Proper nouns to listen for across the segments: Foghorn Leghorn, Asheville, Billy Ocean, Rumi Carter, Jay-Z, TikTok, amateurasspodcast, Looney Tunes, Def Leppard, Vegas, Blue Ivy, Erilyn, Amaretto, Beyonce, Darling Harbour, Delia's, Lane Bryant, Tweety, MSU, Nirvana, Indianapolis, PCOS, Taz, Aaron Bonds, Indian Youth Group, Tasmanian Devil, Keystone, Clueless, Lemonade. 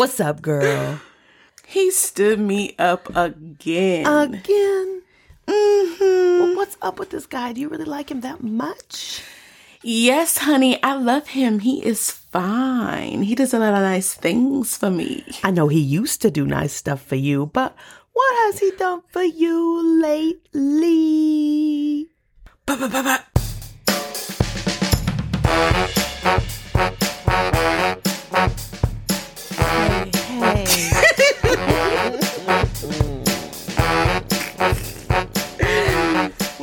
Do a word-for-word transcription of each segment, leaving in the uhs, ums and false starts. What's up, girl? He stood me up again. Again. Mm-hmm. Well, what's up with this guy? Do you really like him that much? Yes, honey. I love him. He is fine. He does a lot of nice things for me. I know he used to do nice stuff for you, but what has he done for you lately? Ba-ba-ba-ba. Hey, hey.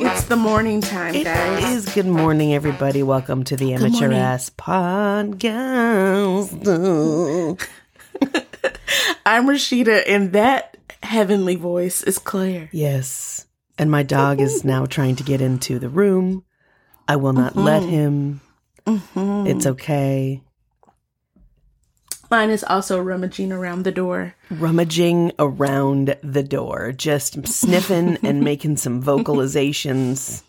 It's the morning time, it guys. It is. Good morning, everybody. Welcome to the Amateur Ass Podcast. I'm Rashida, and that heavenly voice is Claire. Yes. And my dog is now trying to get into the room. I will not mm-hmm. let him. Mm-hmm. It's okay. Mine is also rummaging around the door. Rummaging around the door. Just sniffing and making some vocalizations.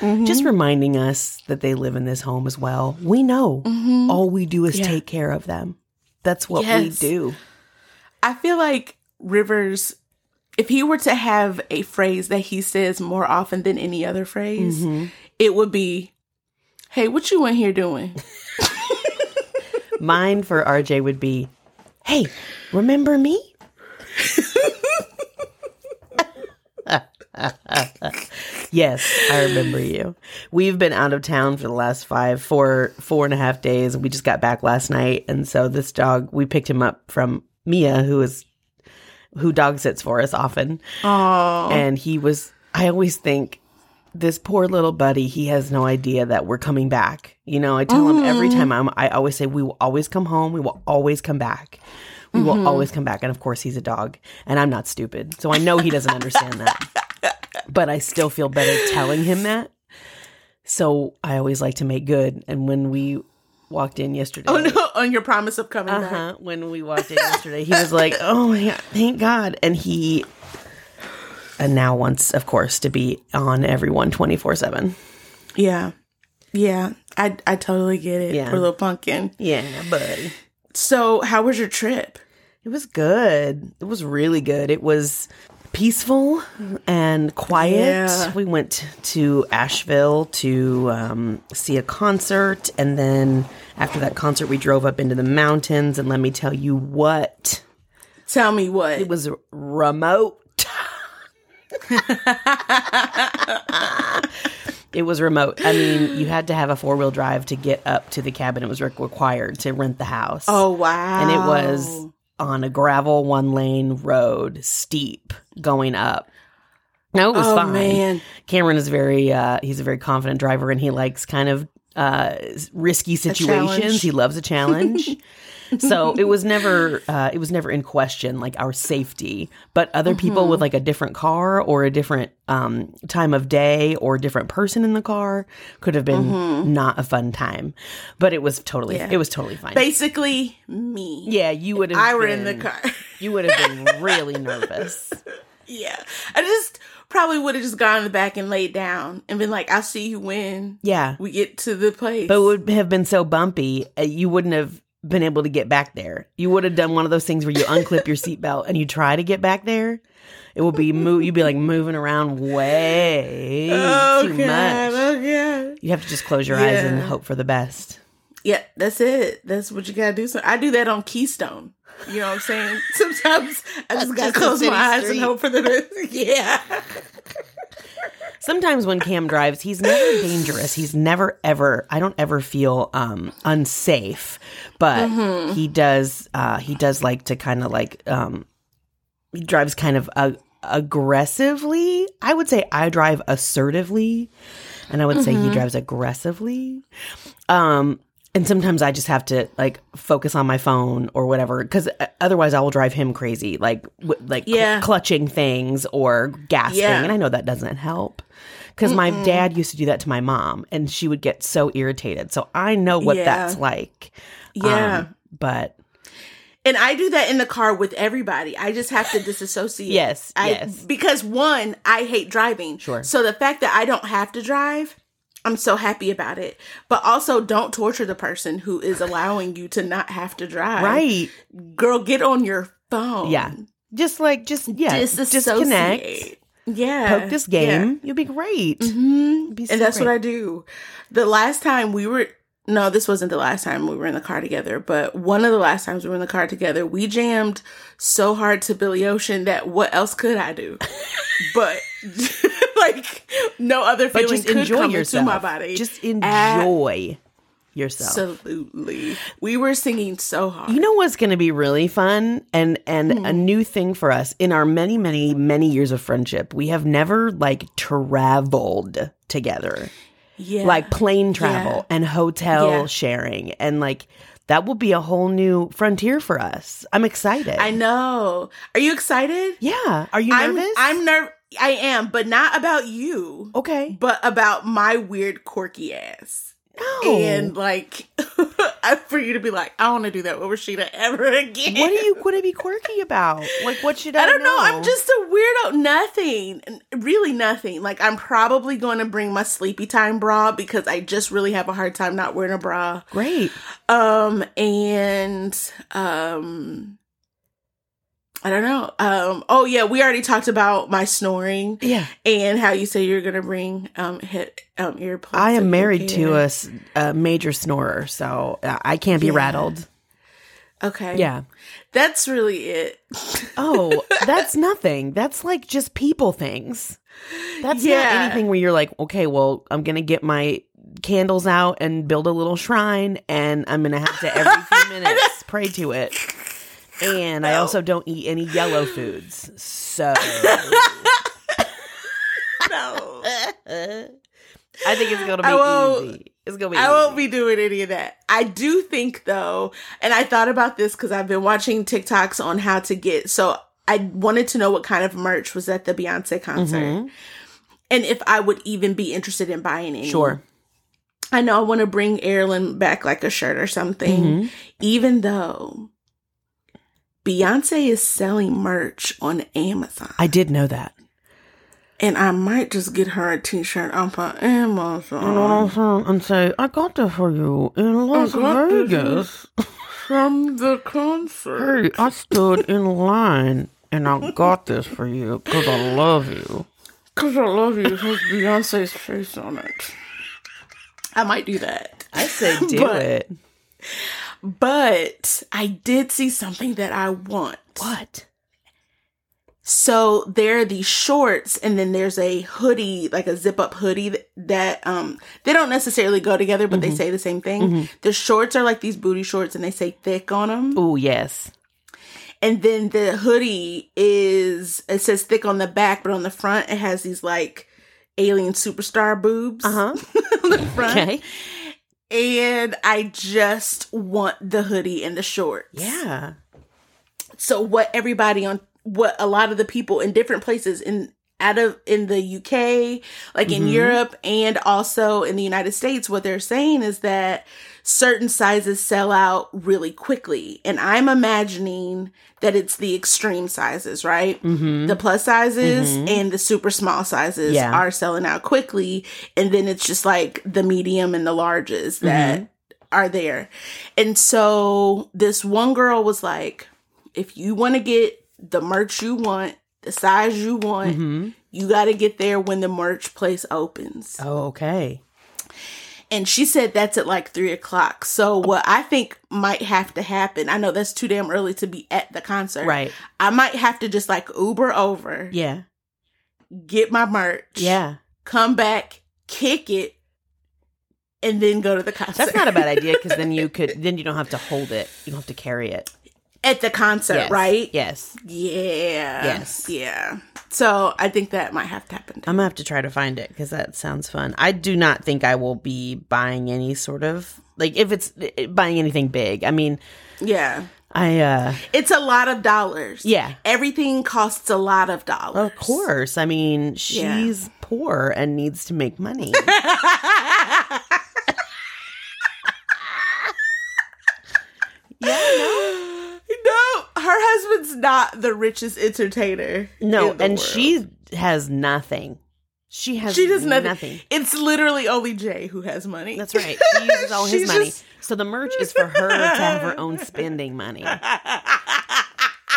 Mm-hmm. Just reminding us that they live in this home as well. We know. Mm-hmm. All we do is yeah. take care of them. That's what yes. we do. I feel like Rivers, if he were to have a phrase that he says more often than any other phrase, mm-hmm. it would be, hey, what you in here doing? Mine for R J would be, hey, remember me? Yes, I remember you. We've been out of town for the last five, four, four and a half days. We just got back last night. And so this dog, we picked him up from Mia, who is who dog sits for us often. Oh. And he was, I always think, this poor little buddy, he has no idea that we're coming back. You know, I tell mm-hmm. him every time, I'm, I always say, we will always come home. We will always come back. We mm-hmm. will always come back. And of course, he's a dog. And I'm not stupid. So I know he doesn't understand that. But I still feel better telling him that. So I always like to make good. And when we walked in yesterday. Oh, no, on your promise of coming uh-huh, back. When we walked in yesterday, he was like, oh, my God, thank God. And he... And now wants, of course, to be on everyone twenty-four seven. Yeah. Yeah. I I totally get it. Yeah. Poor little pumpkin. Yeah, buddy. So how was your trip? It was good. It was really good. It was peaceful and quiet. Yeah. We went to Asheville to um, see a concert. And then after that concert, we drove up into the mountains. And let me tell you what. Tell me what. It was remote. It was remote. I mean, you had to have a four-wheel drive to get up to the cabin. It was required to rent the house. Oh, wow. And it was on a gravel one-lane road, steep, going up. No, it was oh, fine. Man. Cameron is very, uh, he's a very confident driver, and he likes kind of uh, risky situations. He loves a challenge. So it was never uh, it was never in question, like, our safety. But other mm-hmm. people with, like, a different car or a different um, time of day or a different person in the car could have been mm-hmm. not a fun time. But it was totally yeah. it was totally fine. Basically, me. Yeah, you would have I were been, in the car. You would have been really nervous. Yeah. I just probably would have just gone in the back and laid down and been like, I'll see you when yeah. we get to the place. But it would have been so bumpy, uh, you wouldn't have been able to get back there. You would have done one of those things where you unclip your seatbelt and you try to get back there. It would be mo- you'd be like moving around way oh, too God, much. Oh God. You have to just close your yeah. eyes and hope for the best. Yeah, that's it. That's what you gotta do. So I do that on Keystone. You know what I'm saying? Sometimes I just gotta close my eyes street. and hope for the best. Yeah. Sometimes when Cam drives, he's never dangerous. He's never, ever, I don't ever feel um, unsafe, but mm-hmm. he does, uh, he does like to kind of like, um, he drives kind of uh, aggressively. I would say I drive assertively, and I would mm-hmm. say he drives aggressively. Um, and sometimes I just have to like focus on my phone or whatever, because otherwise I will drive him crazy, like w- like yeah. cl- clutching things or gasping. Yeah. And I know that doesn't help, because my dad used to do that to my mom, and she would get so irritated. So I know what yeah. that's like. Yeah. Um, but. And I do that in the car with everybody. I just have to disassociate. yes, I, yes. Because one, I hate driving. Sure. So the fact that I don't have to drive. I'm so happy about it. But also, don't torture the person who is allowing you to not have to drive. Right. Girl, get on your phone. Yeah. Just like, just, yeah. Disassociate. Yeah. Poke this game. Yeah. You'll be great. Mm-hmm. Be so and that's great. What I do. The last time we were, no, this wasn't the last time we were in the car together, but one of the last times we were in the car together, we jammed so hard to Billy Ocean that what else could I do? But... Like, no other feeling but just could enjoy come yourself. Into my body. Just enjoy At- yourself. Absolutely. We were singing so hard. You know what's going to be really fun and, and mm. a new thing for us? In our many, many, many years of friendship, we have never, like, traveled together. Yeah. Like, plane travel yeah. and hotel yeah. sharing. And, like, that will be a whole new frontier for us. I'm excited. I know. Are you excited? Yeah. Are you nervous? I'm, I'm nervous. I am, but not about you. Okay. But about my weird, quirky ass. No. And, like, for you to be like, I want to do that with Rashida ever again. What are you going to be quirky about? Like, what should I, I don't know? know? I'm just a weirdo. Nothing. Really nothing. Like, I'm probably going to bring my sleepy time bra because I just really have a hard time not wearing a bra. Great. Um, and, um... I don't know. Um, oh, yeah. We already talked about my snoring. Yeah. And how you say you're going to bring um, head, um, earplugs. I am married to a, a major snorer, so I can't be yeah. rattled. Okay. Yeah. That's really it. Oh, that's nothing. That's like just people things. That's yeah. not anything where you're like, okay, well, I'm going to get my candles out and build a little shrine, and I'm going to have to every few minutes pray to it. And no. I also don't eat any yellow foods, so no. I think it's gonna be easy. It's gonna be. I easy. Won't be doing any of that. I do think though, and I thought about this because I've been watching TikToks on how to get. So I wanted to know what kind of merch was at the Beyonce concert, mm-hmm. and if I would even be interested in buying any. Sure. I know I want to bring Erlen back like a shirt or something, mm-hmm. even though. Beyonce is selling merch on Amazon. I did know that. And I might just get her a t-shirt off of Amazon. And say, I got that for you in Las Vegas. From the concert. Hey, I stood in line and I got this for you because I love you. Because I love you. It has Beyonce's face on it. I might do that. I say do but- it. But I did see something that I want. What? So there are these shorts, and then there's a hoodie, like a zip-up hoodie that, that um they don't necessarily go together, but mm-hmm. they say the same thing. Mm-hmm. The shorts are like these booty shorts, and they say thick on them. Oh, yes. And then the hoodie is, it says thick on the back, but on the front, it has these like alien superstar boobs uh-huh. on the front. Okay. And I just want the hoodie and the shorts. Yeah. So what everybody on, what a lot of the people in different places in, out of, in the U K, like mm-hmm. in Europe and also in the United States, what they're saying is that certain sizes sell out really quickly. And I'm imagining that it's the extreme sizes, right? Mm-hmm. The plus sizes mm-hmm. and the super small sizes yeah. are selling out quickly. And then it's just like the medium and the larges that mm-hmm. are there. And so this one girl was like, if you want to get the merch you want, the size you want, mm-hmm. you got to get there when the merch place opens. Oh, okay. And she said that's at like three o'clock. So what I think might have to happen, I know that's too damn early to be at the concert. Right. I might have to just like Uber over. Yeah. Get my merch. Yeah. Come back, kick it, and then go to the concert. That's not a bad idea because then you could, then you don't have to hold it. You don't have to carry it. At the concert, yes. right? Yes. Yeah. Yes. Yeah. So I think that might have to happen. Too. I'm going to have to try to find it because that sounds fun. I do not think I will be buying any sort of, like, if it's buying anything big. I mean. Yeah. I. Uh, it's a lot of dollars. Yeah. Everything costs a lot of dollars. Of course. I mean, she's yeah. poor and needs to make money. Yeah, no. No, her husband's not the richest entertainer. No, and world. She has nothing. She has she does nothing. nothing. It's literally only Jay who has money. That's right. She uses all his money. Just... So the merch is for her to have her own spending money.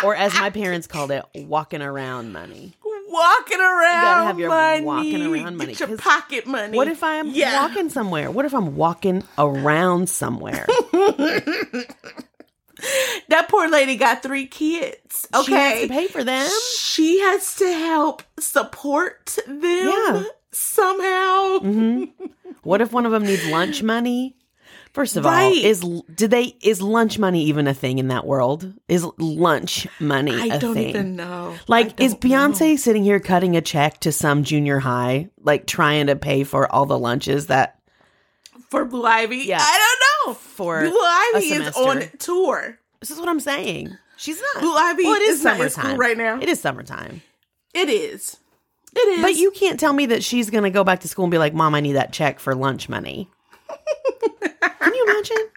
Or as my parents called it, walking around money. Walking around, you gotta have your money. Walking around money. Get your pocket money. What if I'm yeah. walking somewhere? What if I'm walking around somewhere? That poor lady got three kids. Okay, she has to pay for them. She has to help support them yeah. somehow. Mm-hmm. What if one of them needs lunch money? First of right. all, is do they is lunch money even a thing in that world? Is lunch money I a thing? I don't even know. Like, is Beyonce know. sitting here cutting a check to some junior high, like trying to pay for all the lunches that for Blue Ivy? Yeah. I don't know. For Blue Ivy is on tour. This is what I'm saying. She's not. Blue Ivy well, it is, is summertime not right now. It is summertime. It is. It is. But you can't tell me that she's going to go back to school and be like, "Mom, I need that check for lunch money." Can you imagine?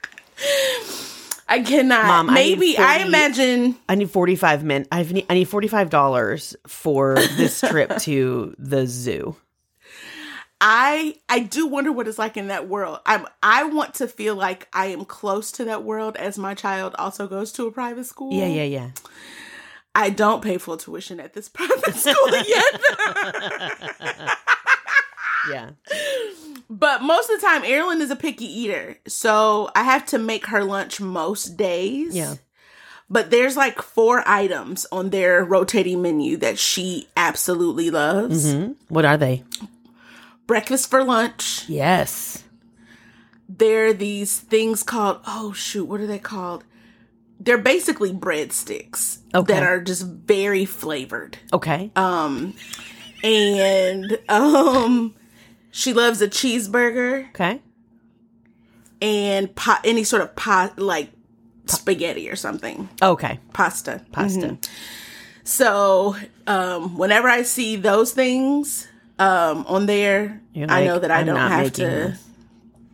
I cannot. Mom, Maybe I, need forty, I imagine. I need forty-five min. I need. I need forty-five dollars for this trip to the zoo. I I do wonder what it's like in that world. I'm. I want to feel like I am close to that world, as my child also goes to a private school. Yeah, yeah, yeah. I don't pay full tuition at this private school yet. Yeah. But most of the time, Erin is a picky eater. So I have to make her lunch most days. Yeah. But there's like four items on their rotating menu that she absolutely loves. Mm-hmm. What are they? Breakfast for lunch. Yes. There are these things called, oh shoot, what are they called? They're basically breadsticks okay. that are just very flavored. Okay. Um, and, um... She loves a cheeseburger. Okay. And pa- any sort of pa- like pa- spaghetti or something. Okay. Pasta. Pasta. Mm-hmm. So um, whenever I see those things um, on there, like, I know that I I'm don't have to. This.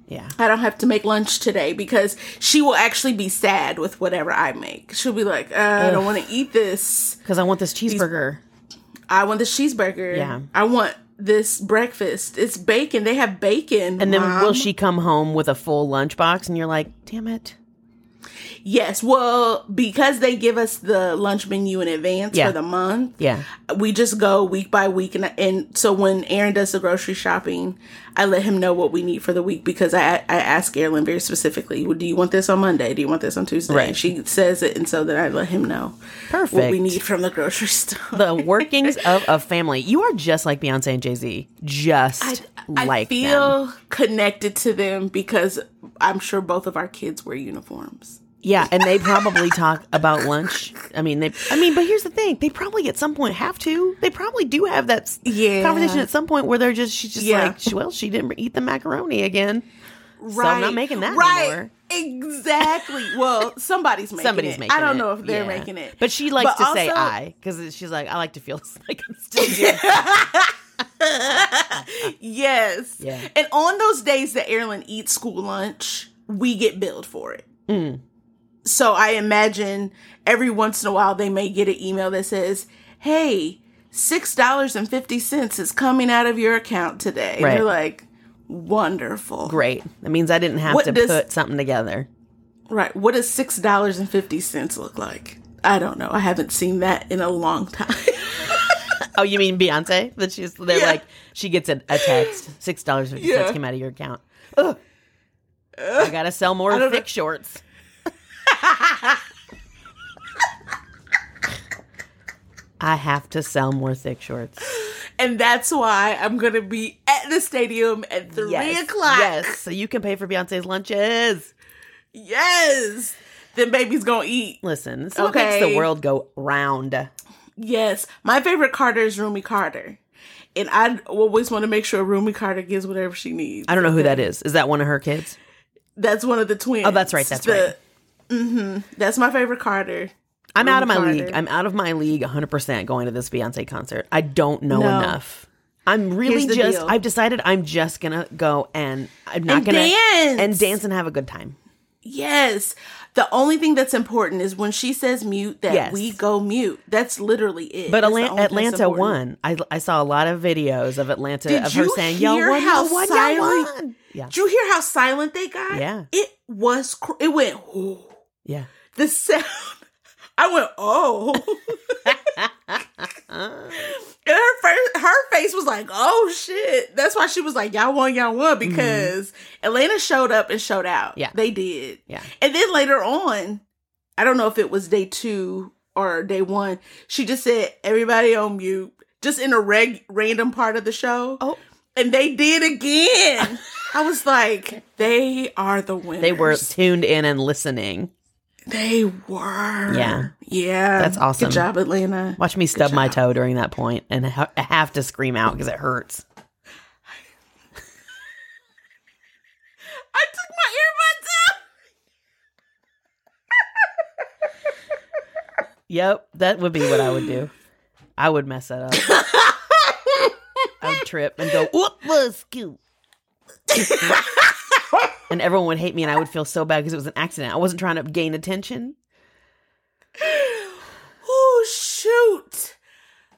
Yeah. I don't have to make lunch today because she will actually be sad with whatever I make. She'll be like, uh, I don't want to eat this. Because I want this cheeseburger. These- I want this cheeseburger. Yeah. I want. This breakfast, it's bacon. They have bacon. And then Mom. Will she come home with a full lunchbox? And you're like, damn it. Yes. Well, because they give us the lunch menu in advance yeah. for the month. Yeah. We just go week by week. And and so when Erin does the grocery shopping, I let him know what we need for the week because I, I ask Erin very specifically, well, do you want this on Monday? Do you want this on Tuesday? Right. And she says it. And so then I let him know. Perfect. What we need from the grocery store. The workings of a family. You are just like Beyonce and Jay-Z. Just I, I like I feel them. Connected to them because I'm sure both of our kids wear uniforms. Yeah, and they probably talk about lunch. I mean, they. I mean, but here's the thing: they probably at some point have to. They probably do have that yeah. conversation at some point where they're just she's just yeah. like, well, she didn't eat the macaroni again, right. so I'm not making that right. anymore. Exactly. Well, somebody's making somebody's it. Making I don't it. Know if they're yeah. making it, but she likes but to also, say I because she's like, I like to feel like I'm still doing it. Yes. Yeah. And on those days that Erin eats school lunch, we get billed for it. Mm. So I imagine every once in a while they may get an email that says, hey, six dollars and fifty cents is coming out of your account today. Right. They're like, wonderful. Great. That means I didn't have what to does, put something together. Right. What does six dollars and fifty cents look like? I don't know. I haven't seen that in a long time. Oh, you mean Beyonce? That she's they're yeah. like she gets a, a text. six dollars and fifty cents yeah. came out of your account. Ugh. Ugh. I gotta sell more thick know. shorts. I have to sell more thick shorts. And that's why I'm going to be at the stadium at three yes, o'clock. Yes, so you can pay for Beyonce's lunches. Yes. Then baby's going to eat. Listen, this is okay. what makes the world go round. Yes. My favorite Carter is Rumi Carter. And I always want to make sure Rumi Carter gets whatever she needs. I don't know who that is. Is that one of her kids? That's one of the twins. Oh, that's right. That's the, right. Mm-hmm. That's my favorite Carter. I'm Rumi out of my Carter. league. I'm out of my league one hundred percent going to this Beyonce concert. I don't know no. enough. I'm really just, deal. I've decided I'm just going to go and I'm not going to, and dance and have a good time. Yes. The only thing that's important is when she says mute, that yes. we go mute. That's literally it. But Al- Atlanta won. I, I saw a lot of videos of Atlanta Did of her saying, "Yo, what? How silent? Yeah. Did you hear how silent they got? Yeah, it was. Cr- it went. Ooh. Yeah, the sound. I went. Oh, and her first, her face was like, "Oh shit." That's why she was like, "Y'all won, y'all won," because mm-hmm. Atlanta showed up and showed out. Yeah, they did. Yeah, and then later on, I don't know if it was day two or day one. She just said, "Everybody on mute," just in a reg- random part of the show. Oh. And they did again. I was like, they are the winners. They were tuned in and listening. They were. Yeah. Yeah. That's awesome. Good job, Atlanta. Watch me stub my toe during that point and ha- I have to scream out because it hurts. I took my earbuds out. Yep. That would be what I would do. I would mess that up. I would trip and go, "What was cute?" And everyone would hate me, and I would feel so bad because it was an accident. I wasn't trying to gain attention. Oh shoot!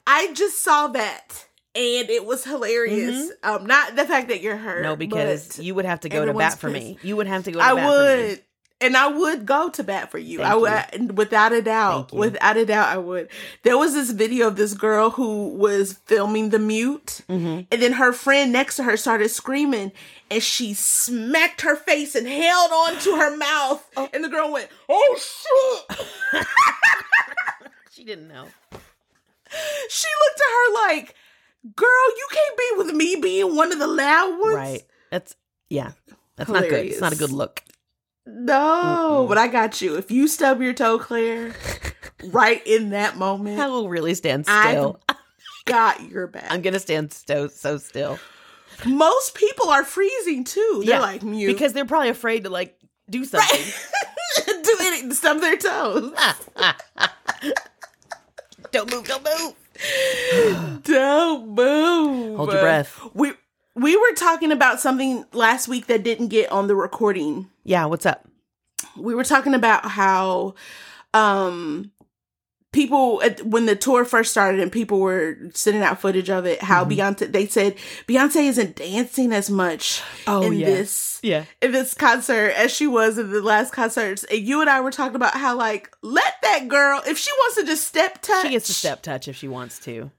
I just saw that, and it was hilarious. Mm-hmm. Um, not the fact that you're hurt. No, because you would have to go to bat for pissed. me. You would have to go. To I bat would, for me. and I would go to bat for you. Thank I would, I, without a doubt. Without a doubt, I would. There was this video of this girl who was filming the mute, mm-hmm. and then her friend next to her started screaming. And she smacked her face and held on to her mouth. Oh. And the girl went, "Oh, shit." She didn't know. She looked at her like, "Girl, you can't be with me being one of the loud ones." Right. That's, yeah. That's hilarious. Not good. It's not a good look. No. Mm-mm. But I got you. If you stub your toe, Claire, right in that moment. I will really stand still. I've got your back. I'm going to stand so, so still. Most people are freezing too. They're yeah, like mute because they're probably afraid to like do something, right. do anything, stub their toes. Don't move! Don't move! Don't move! Hold your breath. We we were talking about something last week that didn't get on the recording. Yeah, what's up? We were talking about how um people, when the tour first started and people were sending out footage of it, how mm-hmm. Beyonce, they said Beyonce isn't dancing as much oh, in yeah. this yeah. in this concert as she was in the last concerts. And you and I were talking about how, like, let that girl, if she wants to just step touch. She gets to step touch if she wants to.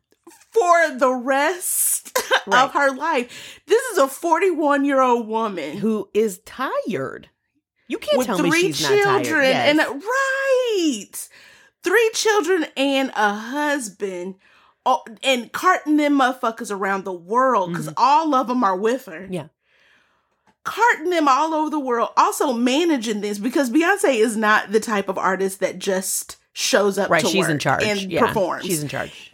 For the rest right. of her life. This is a forty-one-year-old woman. Who is tired. You can't with tell me she's not tired. With three children. Yes. and a, Right. Three children and a husband, oh, and carting them motherfuckers around the world, because mm-hmm. all of them are with her. Yeah. Carting them all over the world. Also managing this, because Beyonce is not the type of artist that just shows up right, to she's work in charge. And yeah, performs. She's in charge.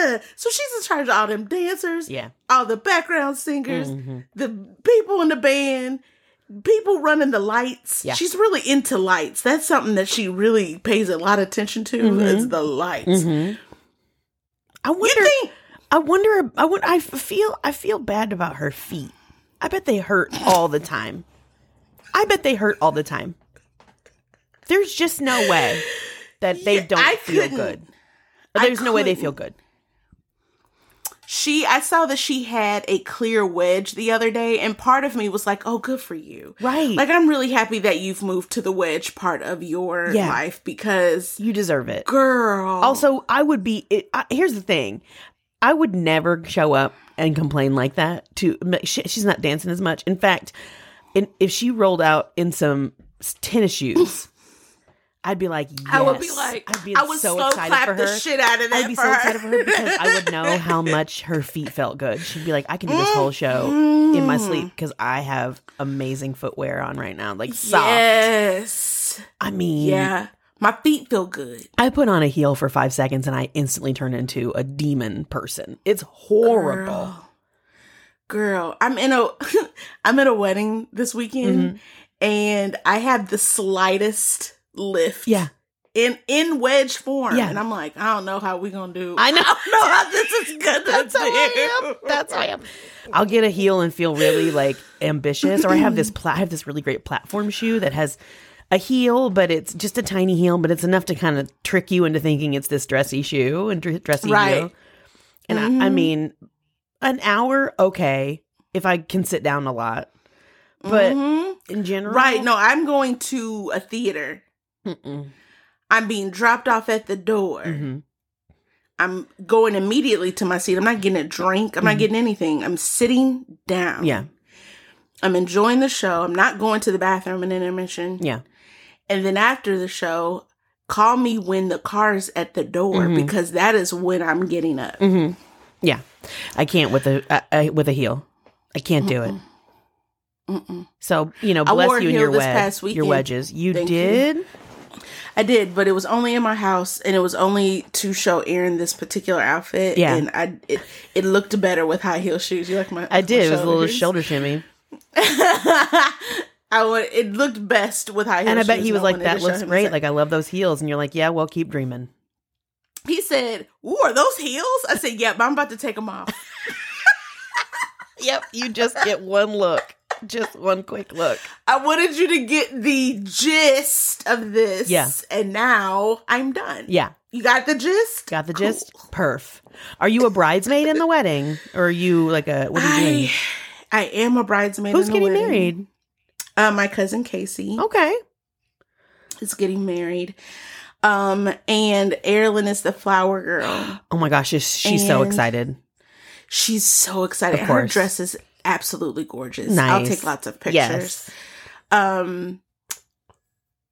Yeah. So she's in charge of all them dancers, yeah. all the background singers, mm-hmm. the people in the band. People running the lights. Yeah. She's really into lights. That's something that she really pays a lot of attention to mm-hmm. is the lights. Mm-hmm. I wonder. You think- I wonder. I would. I feel. I feel bad about her feet. I bet they hurt all the time. I bet they hurt all the time. There's just no way that they yeah, don't I feel good. There's no way they feel good. She, I saw that she had a clear wedge the other day, and part of me was like, "Oh, good for you!" Right? Like, I'm really happy that you've moved to the wedge part of your yeah. life because you deserve it, girl. Also, I would be. It, I, here's the thing: I would never show up and complain like that. To she, she's not dancing as much. In fact, in, if she rolled out in some tennis shoes. I'd be like, yes. I would be like, I'd be I would so slow excited clap for her. The shit out of that I'd be for so her. excited for her because I would know how much her feet felt good. She'd be like, I can do this whole show mm. in my sleep because I have amazing footwear on right now, like soft. Yes, I mean, yeah, my feet feel good. I put on a heel for five seconds and I instantly turn into a demon person. It's horrible, girl. girl I'm in a, I'm at a wedding this weekend, mm-hmm. and I have the slightest lift yeah in in wedge form. Yeah. And I'm like, I don't know how we're going to do. I know. I don't know how this is going to That's do. How I am. That's how I am. I'll get a heel and feel really like ambitious. Or I have this pla- I have this really great platform shoe that has a heel, but it's just a tiny heel, but it's enough to kind of trick you into thinking it's this dressy shoe and dr- dressy right. heel. And mm-hmm. I, I mean, an hour, okay, if I can sit down a lot. But mm-hmm. in general. Right. No, I'm going to a theater. Mm-mm. I'm being dropped off at the door. Mm-hmm. I'm going immediately to my seat. I'm not getting a drink. I'm mm-hmm. not getting anything. I'm sitting down. Yeah. I'm enjoying the show. I'm not going to the bathroom in intermission. Yeah. And then after the show, call me when the car's at the door mm-hmm. because that is when I'm getting up. Mm-hmm. Yeah. I can't with a I, I, with a heel. I can't Mm-mm. do it. Mm-mm. So, you know, bless you and your, wed- your wedges. You Thank did? You. I did, but it was only in my house, and it was only to show Erin this particular outfit. Yeah. And I, it, it looked better with high heel shoes. You like my I did. My it was a little shoulder shimmy. I would, It looked best with high heel and shoes. And I bet he was I like, that looks great. Like, I love those heels. And you're like, yeah, well, keep dreaming. He said, ooh, are those heels? I said, yeah, but I'm about to take them off. Yep, you just get one look. Just one quick look. I wanted you to get the gist of this. Yeah. And now I'm done. Yeah. You got the gist? Got the cool. gist? Perf. Are you a bridesmaid in the wedding? Or are you like a, what are you I, doing? I am a bridesmaid Who's in the wedding. Who's getting married? Uh, my cousin Casey. Okay. Is getting married. Um, and Erilyn is the flower girl. Oh my gosh. She's, she's so excited. She's so excited. Her dress is absolutely gorgeous. Nice. I'll take lots of pictures. Yes. Um,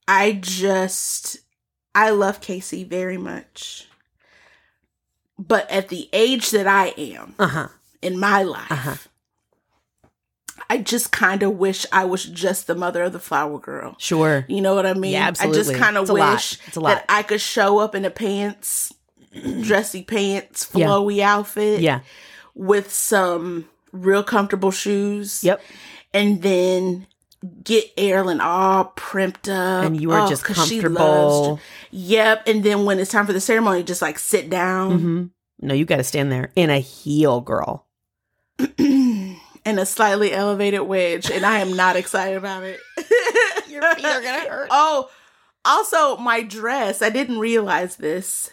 I just, I love Casey very much. But at the age that I am uh-huh. in my life, uh-huh. I just kind of wish I was just the mother of the flower girl. Sure. You know what I mean? Yeah, absolutely. I just kind of wish that I could show up in the pants, dressy pants, flowy yeah. outfit. Yeah. With some real comfortable shoes. Yep. And then get Erilyn all primped up. And you are oh, just comfortable. Yep. And then when it's time for the ceremony, just like sit down. Mm-hmm. No, you got to stand there in a heel, girl. And a slightly elevated wedge. And I am not excited about it. Your feet are going to hurt. Oh, also my dress. I didn't realize this.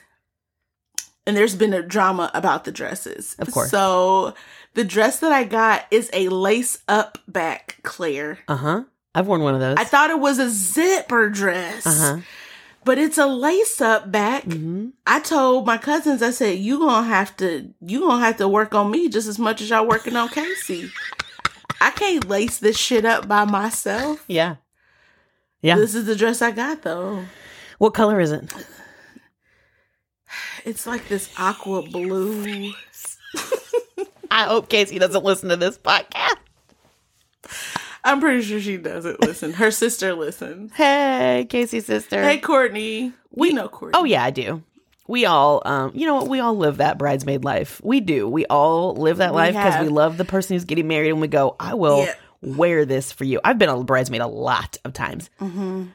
And there's been a drama about the dresses. Of course. So the dress that I got is a lace-up back, Claire. Uh-huh. I've worn one of those. I thought it was a zipper dress. Uh-huh. But it's a lace-up back. Mm-hmm. I told my cousins, I said, you gonna have to, you gonna have to work on me just as much as y'all working on Casey. I can't lace this shit up by myself. Yeah. Yeah. This is the dress I got, though. What color is it? It's like this aqua blue. I hope Casey doesn't listen to this podcast. I'm pretty sure she doesn't listen. Her sister listens. Hey, Casey's sister. Hey, Courtney. We, we know Courtney. Oh, yeah, I do. We all, um, you know what? We all live that bridesmaid life. We do. We all live that we life because we love the person who's getting married and we go, I will yeah. wear this for you. I've been a bridesmaid a lot of times. Mm-hmm.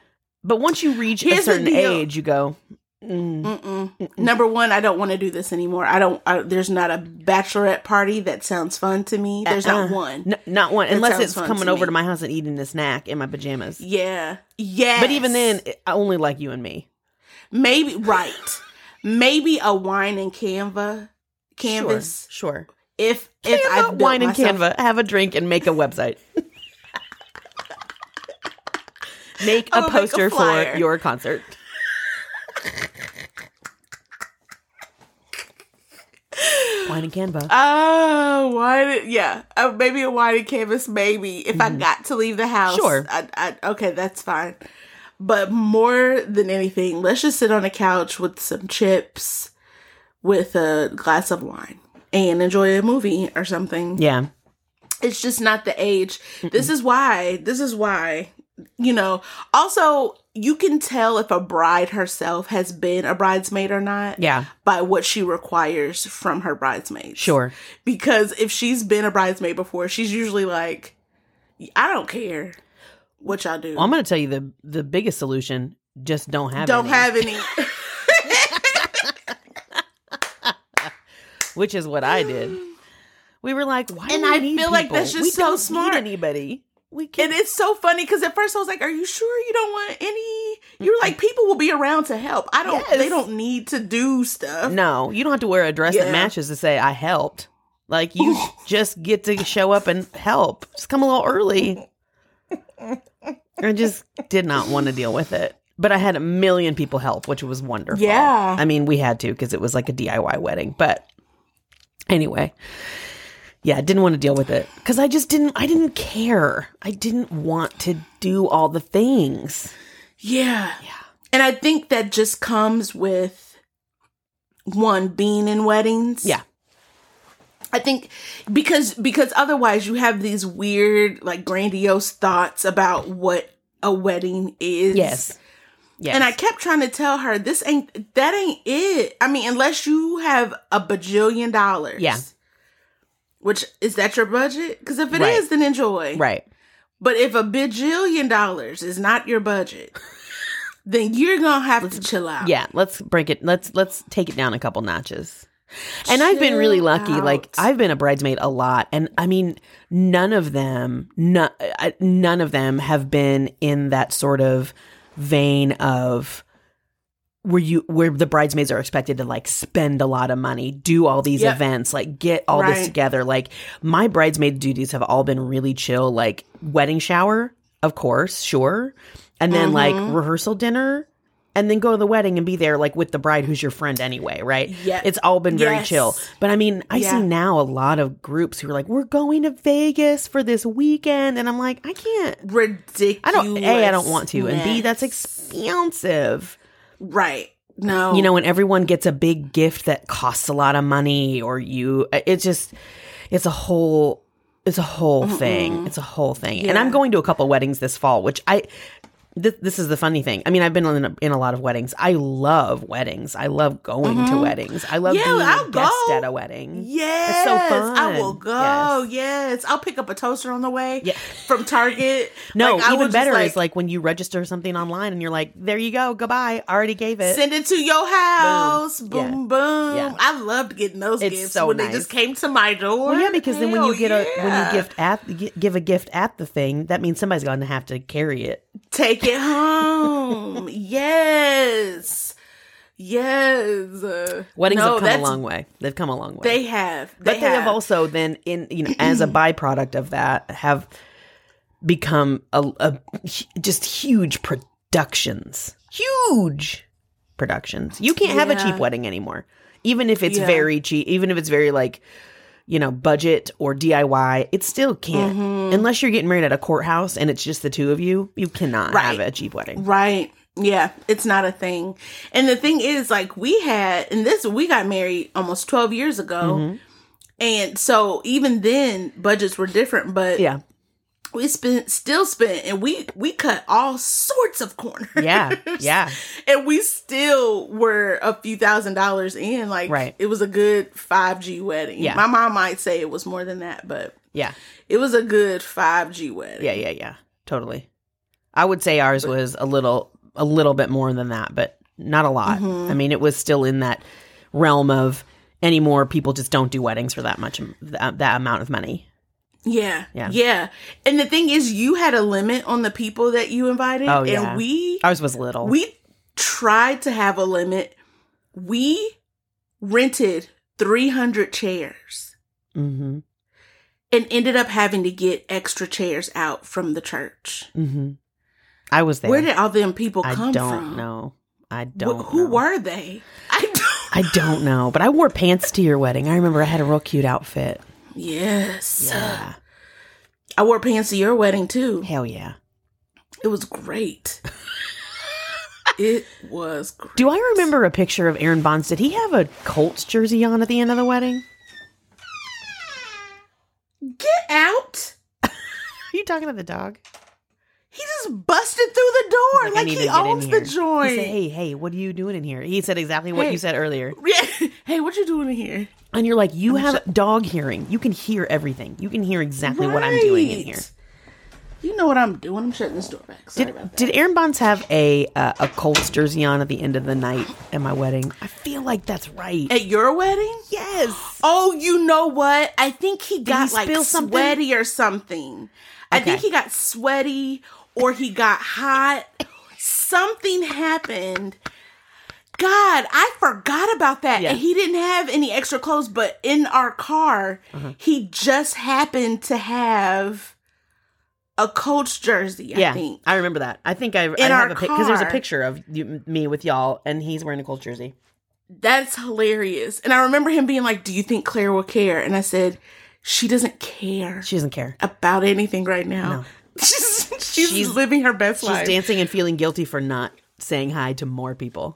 But once you reach Here's a certain age, you go... Mm. Mm-mm. Mm-mm. Number one, I don't want to do this anymore. I don't. I, there's not a bachelorette party that sounds fun to me. There's uh-uh. not one. No, not one, unless it's coming to over me. to my house and eating a snack in my pajamas. Yeah, yeah. But even then, I only like you and me. Maybe right. Maybe a wine and canva canvas. Sure. sure. If canva, if I wine and myself- canva, have a drink and make a website. Make a poster make a for your concert. Wine and canvas. Oh, wine. Yeah. Uh, maybe a wine and canvas. Maybe if mm-hmm. I got to leave the house. Sure. I, I, okay, that's fine. But more than anything, let's just sit on a couch with some chips, with a glass of wine, and enjoy a movie or something. Yeah. It's just not the age. Mm-mm. This is why. This is why. You know, also, you can tell if a bride herself has been a bridesmaid or not yeah. by what she requires from her bridesmaids. Sure. Because if she's been a bridesmaid before, she's usually like, I don't care what y'all do. Well, I'm going to tell you the, the biggest solution. just don't have don't any. have any. Which is what I did. We were like, why? And do we I need feel people? like that's just we so don't smart. Need anybody. We can't. And it's so funny because at first I was like, "Are you sure you don't want any?" You were like, "People will be around to help. I don't. Yes. They don't need to do stuff. No, you don't have to wear a dress yeah. that matches to say I helped. Like you just get to show up and help. Just come a little early." I just did not want to deal with it. But I had a million people help, which was wonderful. Yeah, I mean, we had to because it was like a D I Y wedding. But anyway. Yeah, I didn't want to deal with it because I just didn't, I didn't care. I didn't want to do all the things. Yeah. Yeah. And I think that just comes with, one, being in weddings. Yeah. I think because, because otherwise you have these weird, like grandiose thoughts about what a wedding is. Yes. Yes. And I kept trying to tell her, this ain't, that ain't it. I mean, unless you have a bajillion dollars. Yeah. Which, is that your budget? Because if it right. is, then enjoy. Right. But if a bajillion dollars is not your budget, then you're going to have let's, to chill out. Yeah, let's break it. Let's let's take it down a couple notches. Chill and I've been really lucky. Out. Like, I've been a bridesmaid a lot. And, I mean, none of them, no, none of them have been in that sort of vein of... Where you, where the bridesmaids are expected to like spend a lot of money, do all these yep. events, like get all right. this together. Like my bridesmaid duties have all been really chill, like wedding shower, of course, sure. And then mm-hmm. like rehearsal dinner and then go to the wedding and be there like with the bride who's your friend anyway, right? Yeah. It's all been very yes. chill. But I mean, I yeah. see now a lot of groups who are like, we're going to Vegas for this weekend. And I'm like, I can't. Ridiculous. I don't, A, I don't want to. And B, that's expensive. Right. No. You know, when everyone gets a big gift that costs a lot of money or you, it's just, it's a whole, it's a whole Mm-mm. thing. It's a whole thing. Yeah. And I'm going to a couple of weddings this fall, which I, th- this is the funny thing. I mean, I've been in a, in a lot of weddings. I love weddings. I love going mm-hmm. to weddings. I love yeah, being I'll a guest go. at a wedding. Yes. It's so fun. I will go. Yes. yes. I'll pick up a toaster on the way yeah. from Target. No, like, even better like, is like when you register something online and you're like, there you go. Goodbye. I already gave it. Send it to your house. Boom, boom. Yeah. boom. Yeah. I loved getting those it's gifts so when nice. they just came to my door. Well, yeah, because Hell, then when you get yeah. a, when you gift at, give a gift at the thing, that means somebody's going to have to carry it. Take it home. yes. Yes. Uh, Weddings no, have come a long way. They've come a long way. They have. They but have. they have also then in you know as a byproduct of that have become a, a just huge productions. Huge productions. You can't have yeah. a cheap wedding anymore. Even if it's yeah. very cheap, even if it's very like you know, budget or D I Y, it still can't. Mm-hmm. Unless you're getting married at a courthouse and it's just the two of you, you cannot right. have a cheap wedding. Right. Yeah. It's not a thing. And the thing is, like, we had, and this, we got married almost twelve years ago. Mm-hmm. And so even then, budgets were different, but yeah. we spent, still spent, and we, we cut all sorts of corners. Yeah. Yeah. And we still were a few thousand dollars in. Like, right. it was a good five G wedding. Yeah. My mom might say it was more than that, but yeah, it was a good five G wedding. Yeah. Yeah. Yeah. Totally. I would say ours was a little, a little bit more than that, but not a lot. Mm-hmm. I mean, it was still in that realm of anymore. People just don't do weddings for that much, that, that amount of money. Yeah, yeah, yeah. And the thing is, you had a limit on the people that you invited. Oh, yeah. And we... Ours was little. We tried to have a limit. We rented three hundred chairs. Mm-hmm. And ended up having to get extra chairs out from the church. Mm-hmm. I was there. Where did all them people come from? I don't from? know. I don't Wh- Who know. were they? I don't I don't know. But I wore pants to your wedding. I remember I had a real cute outfit. Yes. Yeah. I wore pants to your wedding too. Hell yeah. It was great. It was great. Do I remember a picture of Aaron Bonds? Did he have a Colts jersey on at the end of the wedding? Get out. Are you talking to the dog? He just busted through the door. Like, like he owns the joint. He said, hey, hey, what are you doing in here? He said exactly what hey. you said earlier. Hey, what you doing in here? And you're like, you I'm have sh- dog hearing. You can hear everything. You can hear exactly right. what I'm doing in here. You know what I'm doing? I'm shutting this door back. Sorry did, about that. Did Aaron Bonds have a uh, a Colsters yawn at the end of the night at my wedding? I feel like that's right. At your wedding? Yes. Oh, you know what? I think he got he like sweaty something? or something. Okay. I think he got sweaty or he got hot. Something happened. God, I forgot about that. Yeah. And he didn't have any extra clothes, but in our car, uh-huh. he just happened to have a Colts jersey, I yeah, think. I remember that. I think I, I have a picture, because there's a picture of you, me with y'all, and he's wearing a Colts jersey. That's hilarious. And I remember him being like, do you think Claire will care? And I said, she doesn't care. She doesn't care. About anything right now. No. She's, she's, she's living her best she's life. She's dancing and feeling guilty for not saying hi to more people.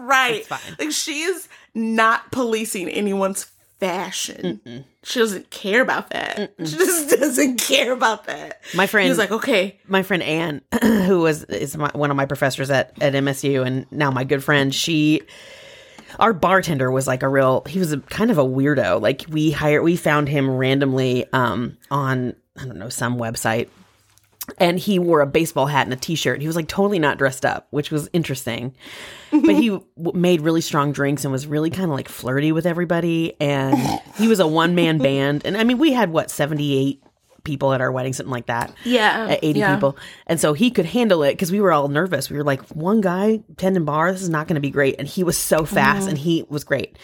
Right. That's fine. Like, she is not policing anyone's fashion. Mm-mm. She doesn't care about that. Mm-mm. She just doesn't care about that. My friend, he was like, okay. My friend Anne, who was is my, one of my professors at, at M S U, and now my good friend. She, our bartender was like a real. He was a, kind of a weirdo. Like we hired, we found him randomly um, on I don't know some website, and he wore a baseball hat and a t-shirt. He was like totally not dressed up, which was interesting. But he w- made really strong drinks and was really kind of like flirty with everybody. And he was a one-man band. And I mean, we had, what, seventy-eight people at our wedding, something like that. Yeah. Uh, eighty yeah. people. And so he could handle it because we were all nervous. We were like, one guy, tending bar, this is not going to be great. And he was so fast mm-hmm. and he was great.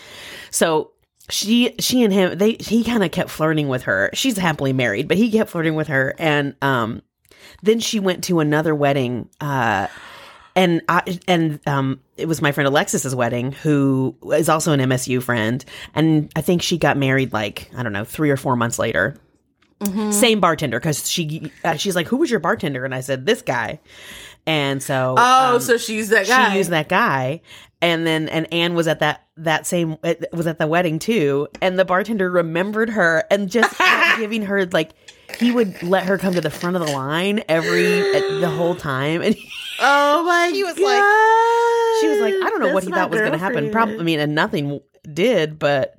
So she she and him, they he kind of kept flirting with her. She's happily married, but he kept flirting with her. And um. Then she went to another wedding, uh, and I, and um, it was my friend Alexis's wedding, who is also an M S U friend, and I think she got married like I don't know three or four months later. Mm-hmm. Same bartender, because she uh, she's like, "Who was your bartender?" And I said, "This guy." And so, oh, um, so she used that guy. She used that guy, and then and Anne was at that that same was at the wedding too, and the bartender remembered her and just kept giving her like. He would let her come to the front of the line every the whole time, and he, oh my he was God. like, she was like, I don't know That's what he thought was going to happen. Probably, I mean, and nothing did. But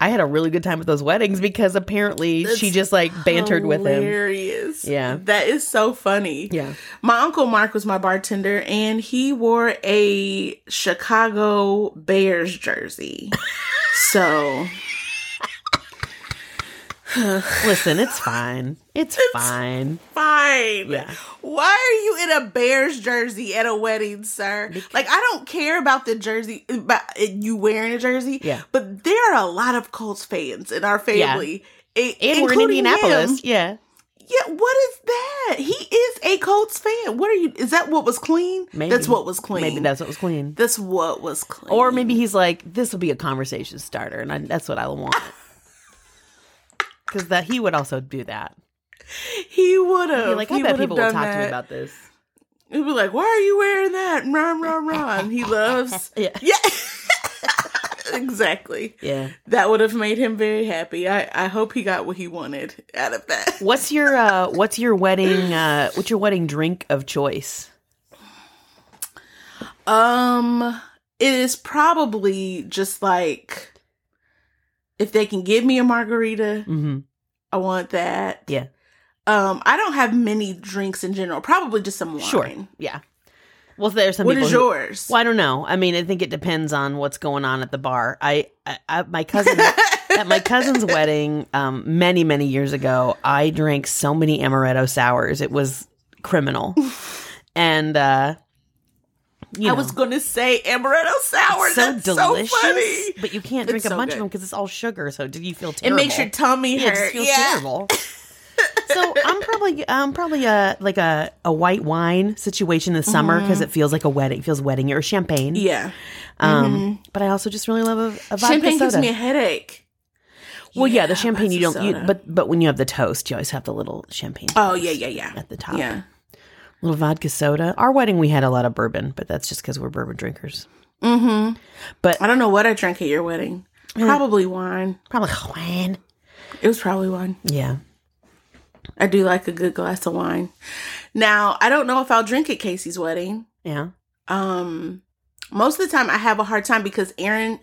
I had a really good time at those weddings because apparently That's she just like bantered hilarious. with him. Yeah, that is so funny. Yeah, my uncle Mark was my bartender, and he wore a Chicago Bears jersey. So. Listen, it's fine. It's, it's fine. Fine. Yeah. Why are you in a Bears jersey at a wedding, sir? Because like, I don't care about the jersey, about you wearing a jersey. Yeah. But there are a lot of Colts fans in our family. Yeah. It, and we're in Indianapolis. Him. Yeah. Yeah. What is that? He is a Colts fan. What are you? Is that what was clean? Maybe. That's what was clean. Maybe that's what was clean. That's what was clean. Or maybe he's like, this will be a conversation starter, and I, that's what I want. Because that he would also do that. He would have. Like, I he bet people would talk that. to me about this. He'd be like, why are you wearing that? Rum, rum, rum. He loves. Yeah. Yeah. Exactly. Yeah. That would have made him very happy. I, I hope he got what he wanted out of that. What's your uh, what's your wedding uh, what's your wedding drink of choice? Um it is probably just like if they can give me a margarita, mm-hmm. I want that. Yeah. Um, I don't have many drinks in general. Probably just some wine. Sure. Yeah. Well, there's some. What people is who, yours? Well, I don't know. I mean, I think it depends on what's going on at the bar. I, I, I my cousin at my cousin's wedding, um, many many years ago, I drank so many amaretto sours. It was criminal, and. uh You know, I was going to say amaretto sour. So That's delicious, so funny. But you can't drink so a bunch good. of them because it's all sugar. So do you feel terrible? It makes your tummy yeah, hurt. It feels yeah. terrible. So I'm probably I'm probably a like a, a white wine situation in the summer because mm-hmm. it feels like a wedding. It feels wedding or champagne. Yeah. Um. Mm-hmm. But I also just really love a, a vodka champagne soda. Gives me a headache. Well, yeah, yeah the champagne you don't. You, but but when you have the toast, you always have the little champagne. Oh yeah, yeah, yeah. At the top. Yeah. Little vodka soda. Our wedding, we had a lot of bourbon, but that's just because we're bourbon drinkers. Mm-hmm. But I don't know what I drank at your wedding. Probably mm, wine. Probably wine. It was probably wine. Yeah. I do like a good glass of wine. Now, I don't know if I'll drink at Casey's wedding. Yeah. Um, most of the time, I have a hard time because Aaron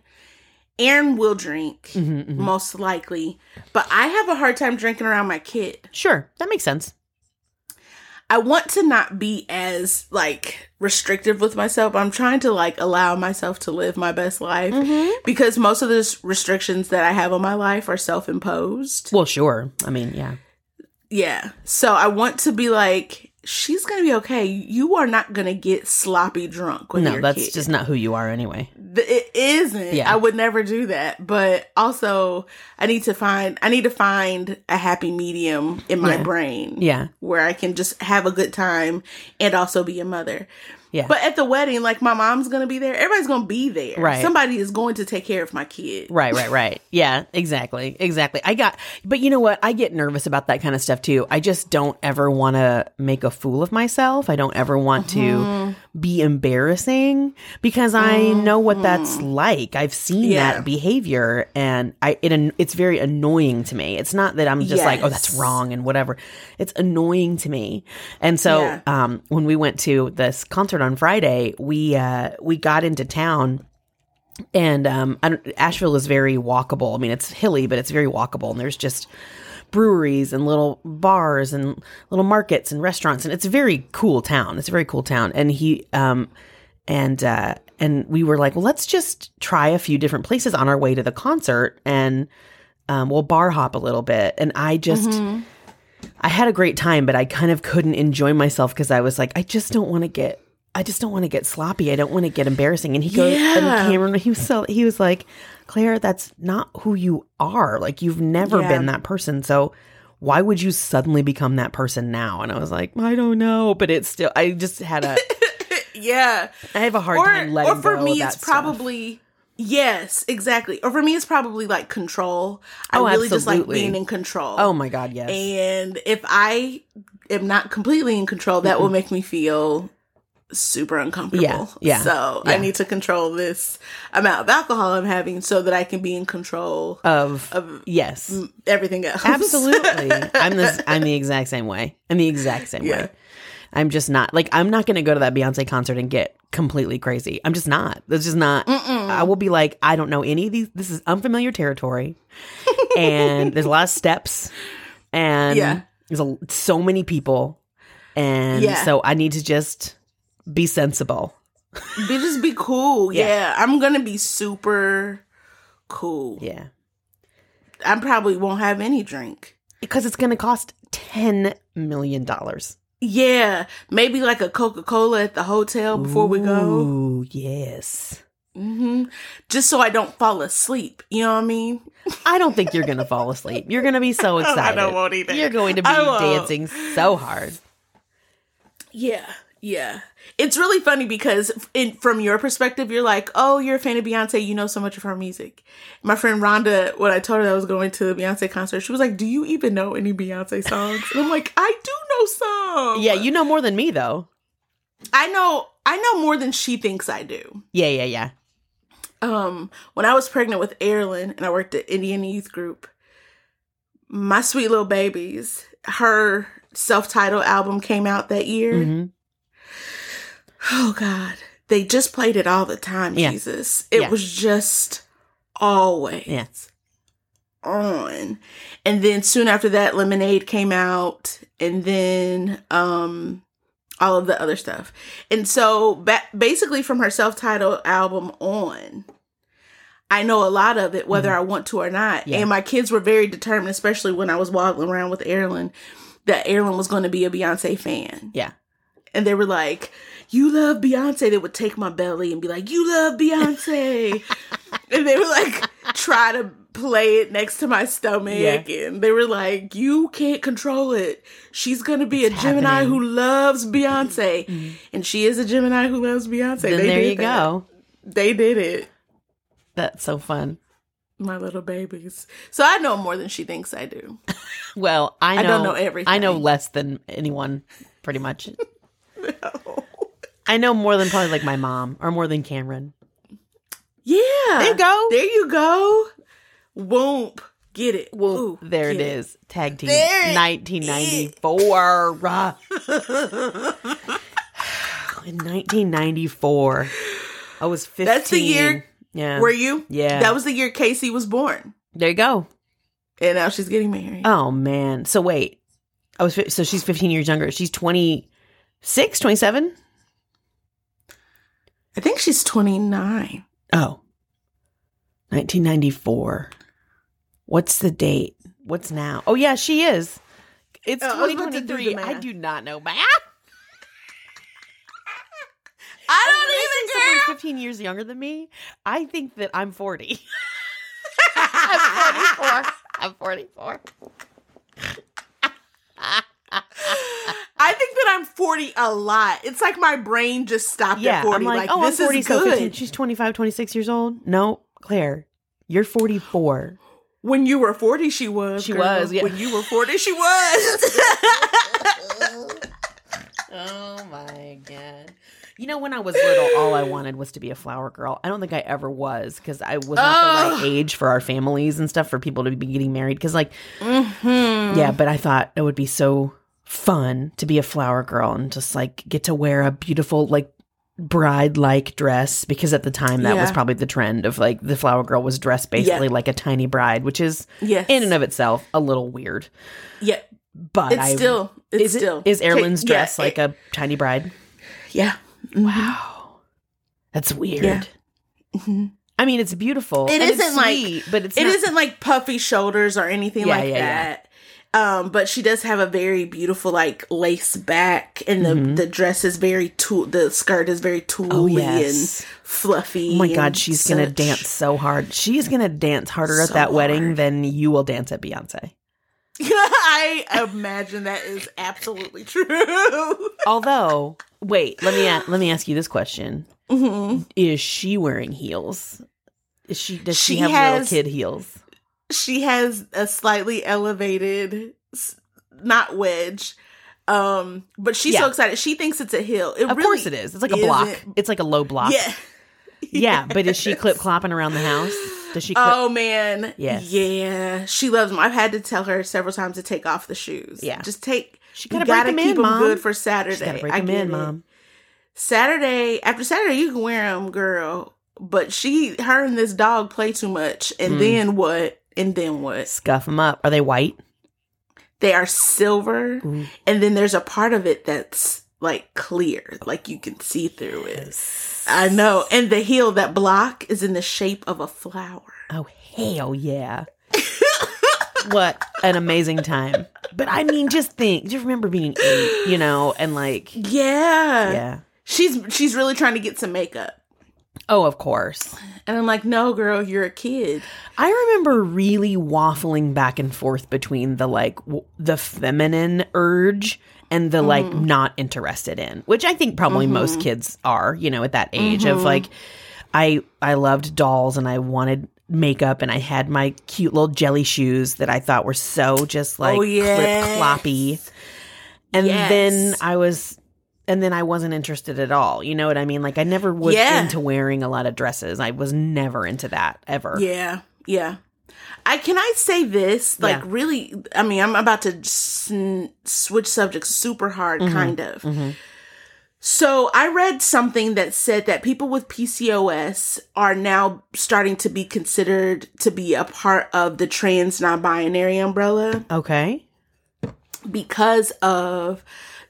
Aaron will drink, mm-hmm, mm-hmm. most likely. But I have a hard time drinking around my kid. Sure. That makes sense. I want to not be as, like, restrictive with myself. I'm trying to, like, allow myself to live my best life. Mm-hmm. Because most of the restrictions that I have on my life are self-imposed. Well, sure. I mean, yeah. Yeah. So I want to be like, she's going to be okay. You are not going to get sloppy drunk with no, your kid. No, that's just not who you are anyway. It isn't. Yeah. I would never do that. But also, I need to find I need to find a happy medium in my yeah. brain. Yeah. Where I can just have a good time and also be a mother. Yeah. But at the wedding, like, my mom's going to be there. Everybody's going to be there. Right. Somebody is going to take care of my kid. Right, right, right. Yeah, exactly. Exactly. I got, but you know what? I get nervous about that kind of stuff too. I just don't ever want to make a fool of myself. I don't ever want mm-hmm. to be embarrassing because I mm-hmm. know what that's like. I've seen yeah. that behavior and I, it, it's very annoying to me. It's not that I'm just yes. like, oh, that's wrong and whatever. It's annoying to me. And so yeah. um, when we went to this concert on Friday, we uh we got into town, and um I don't, Asheville is very walkable. I mean, it's hilly, but it's very walkable, and there's just breweries and little bars and little markets and restaurants, and it's a very cool town. It's a very cool town. And he um and uh and we were like, well, let's just try a few different places on our way to the concert, and um we'll bar hop a little bit. And I just mm-hmm. I had a great time, but I kind of couldn't enjoy myself because I was like, I just don't want to get I just don't want to get sloppy. I don't want to get embarrassing. And he goes, yeah. and Cameron, he was so, he was like, Claire, that's not who you are. Like, you've never yeah. been that person. So why would you suddenly become that person now? And I was like, I don't know. But it's still, I just had a, yeah, I have a hard or, time letting go of that. Or for me, it's probably, stuff. Yes, exactly. Or for me, it's probably like control. I oh, really absolutely. just like being in control. Oh my God, yes. And if I am not completely in control, that mm-hmm. will make me feel super uncomfortable. Yeah, yeah, so yeah. I need to control this amount of alcohol I'm having so that I can be in control of, of yes everything else. Absolutely. I'm this I'm the exact same way. I'm the exact same yeah. way. I'm just not like I'm not going to go to that Beyonce concert and get completely crazy. I'm just not. That's just not. Mm-mm. I will be like, I don't know any of these. This is unfamiliar territory. And there's a lot of steps and yeah. there's a, so many people. And yeah. so I need to just be sensible. Be just be cool. Yeah. yeah. I'm going to be super cool. Yeah. I probably won't have any drink. Because it's going to cost ten million dollars. Yeah. Maybe like a Coca-Cola at the hotel before Ooh, we go. Oh, yes. Mm-hmm. Just so I don't fall asleep. You know what I mean? I don't think you're going to fall asleep. You're going to be so excited. I don't want either. You're going to be dancing so hard. Yeah. Yeah. It's really funny because in, from your perspective, you're like, oh, you're a fan of Beyonce. You know so much of her music. My friend Rhonda, when I told her I was going to the Beyonce concert, she was like, do you even know any Beyonce songs? And I'm like, I do know some. Yeah, you know more than me, though. I know. I know more than she thinks I do. Yeah, yeah, yeah. Um, when I was pregnant with Erin and I worked at Indian Youth Group, my sweet little babies, her self-titled album came out that year. Mm-hmm. Oh, God. They just played it all the time, yeah. Jesus. It yeah. was just always yeah. on. And then soon after that, Lemonade came out. And then um, all of the other stuff. And so ba- basically from her self-titled album on, I know a lot of it, whether mm-hmm. I want to or not. Yeah. And my kids were very determined, especially when I was waddling around with Erin, that Erin was going to be a Beyonce fan. Yeah. And they were like, you love Beyonce. They would take my belly and be like, you love Beyonce. And they would like try to play it next to my stomach. Yeah. And they were like, you can't control it. She's going to be it's a Gemini happening. Who loves Beyonce. Mm-hmm. And she is a Gemini who loves Beyonce. Then they there did you that. Go. They did it. That's so fun. My little babies. So I know more than she thinks I do. Well, I know. I don't know everything. I know less than anyone, pretty much. No. I know more than probably like my mom or more than Cameron. Yeah. There you go. There you go. Whoomp. Get it. Well, Ooh, there it, it is. Tag team there nineteen ninety-four. In nineteen ninety-four. I was fifteen. That's the year Yeah. Were you? Yeah. That was the year Casey was born. There you go. And now she's getting married. Oh, man. So wait. I was So she's fifteen years younger. She's twenty-six, twenty-seven? I think she's twenty-nine. Oh. nineteen ninety-four. What's the date? What's now? Oh, yeah, she is. It's uh, twenty twenty-three. I, I do not know math. I don't even, girl. fifteen years younger than me, I think that I'm forty. I'm forty-four. I'm forty-four. I think that I'm forty a lot. It's like my brain just stopped yeah, at forty. I'm like, like, oh, this I'm forty, is so good. fifteen. She's twenty-five, twenty-six years old. No, Claire, you're forty-four. When you were forty, she was. She girl. was. Yeah. When you were forty, she was. Oh, my God. You know, when I was little, all I wanted was to be a flower girl. I don't think I ever was, because I was not oh. the right age for our families and stuff, for people to be getting married. Because, like, mm-hmm. yeah, but I thought it would be so fun to be a flower girl and just, like, get to wear a beautiful, like, bride-like dress. Because at the time, that yeah. was probably the trend of, like, the flower girl was dressed basically yeah. like a tiny bride, which is, yes. in and of itself, a little weird. Yeah. But it's I, still, it's is still. It, is Erlen's Take, dress yeah, like it, a tiny bride? Yeah. Wow, that's weird. Yeah. Mm-hmm. I mean, it's beautiful. It isn't it's sweet, like, but it's it not- isn't like puffy shoulders or anything yeah, like yeah, that. Yeah. Um, but she does have a very beautiful, like, lace back, and the, mm-hmm. the dress is very tulle. The skirt is very tulle oh, yes. and fluffy. Oh my God, she's such. gonna dance so hard. She's gonna dance harder so at that hard. wedding than you will dance at Beyonce. I imagine that is absolutely true. Although, wait, let me a- let me ask you this question: mm-hmm. Is she wearing heels? Is she does she, she have has, little kid heels? She has a slightly elevated, not wedge, um, but she's yeah. so excited. She thinks it's a heel. It of really course it is. It's like a block. It? It's like a low block. Yeah, yeah. Yes. But is she clip clopping around the house? Does she clip? Oh, man. Yes. Yeah. She loves them. I've had to tell her several times to take off the shoes. Yeah. Just take. She gotta, gotta break them keep in, them Mom. Good for Saturday. She gotta break I them in, it. Mom. Saturday, after Saturday, you can wear them, girl. But she, her and this dog play too much. And mm. then what? And then what? Scuff them up. Are they white? They are silver. Ooh. And then there's a part of it that's like clear. Like you can see through it. Yes. I know. And the heel, that block, is in the shape of a flower. Oh, hell yeah. What an amazing time. But I mean, just think, just remember being eight, you know, and like. Yeah. Yeah. She's she's really trying to get some makeup. Oh, of course. And I'm like, no, girl, you're a kid. I remember really waffling back and forth between the like w- the feminine urge and the like mm. not interested in, which I think probably mm-hmm. most kids are, you know, at that age mm-hmm. of like, I I loved dolls and I wanted makeup and I had my cute little jelly shoes that I thought were so just like oh, yes. clip-cloppy. And yes. then I was... And then I wasn't interested at all. You know what I mean? Like, I never was yeah. into wearing a lot of dresses. I was never into that, ever. Yeah. Yeah. I Can I say this? Like, yeah. really, I mean, I'm about to sn- switch subjects super hard, mm-hmm. kind of. Mm-hmm. So, I read something that said that people with P C O S are now starting to be considered to be a part of the trans non-binary umbrella. Okay. Because of...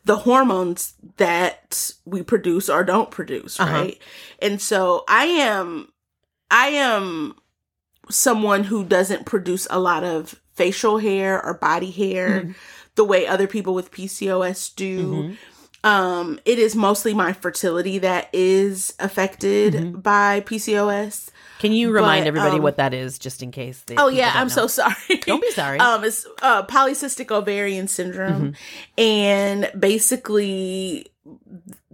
the hormones that we produce or don't produce, right? Uh-huh. And so I am, I am someone who doesn't produce a lot of facial hair or body hair mm-hmm. the way other people with P C O S do. Mm-hmm. Um, it is mostly my fertility that is affected mm-hmm. by P C O S. Can you remind but, everybody um, what that is, just in case? They, oh, yeah. I'm know. so sorry. Don't be sorry. Um, it's uh, polycystic ovarian syndrome. Mm-hmm. And basically,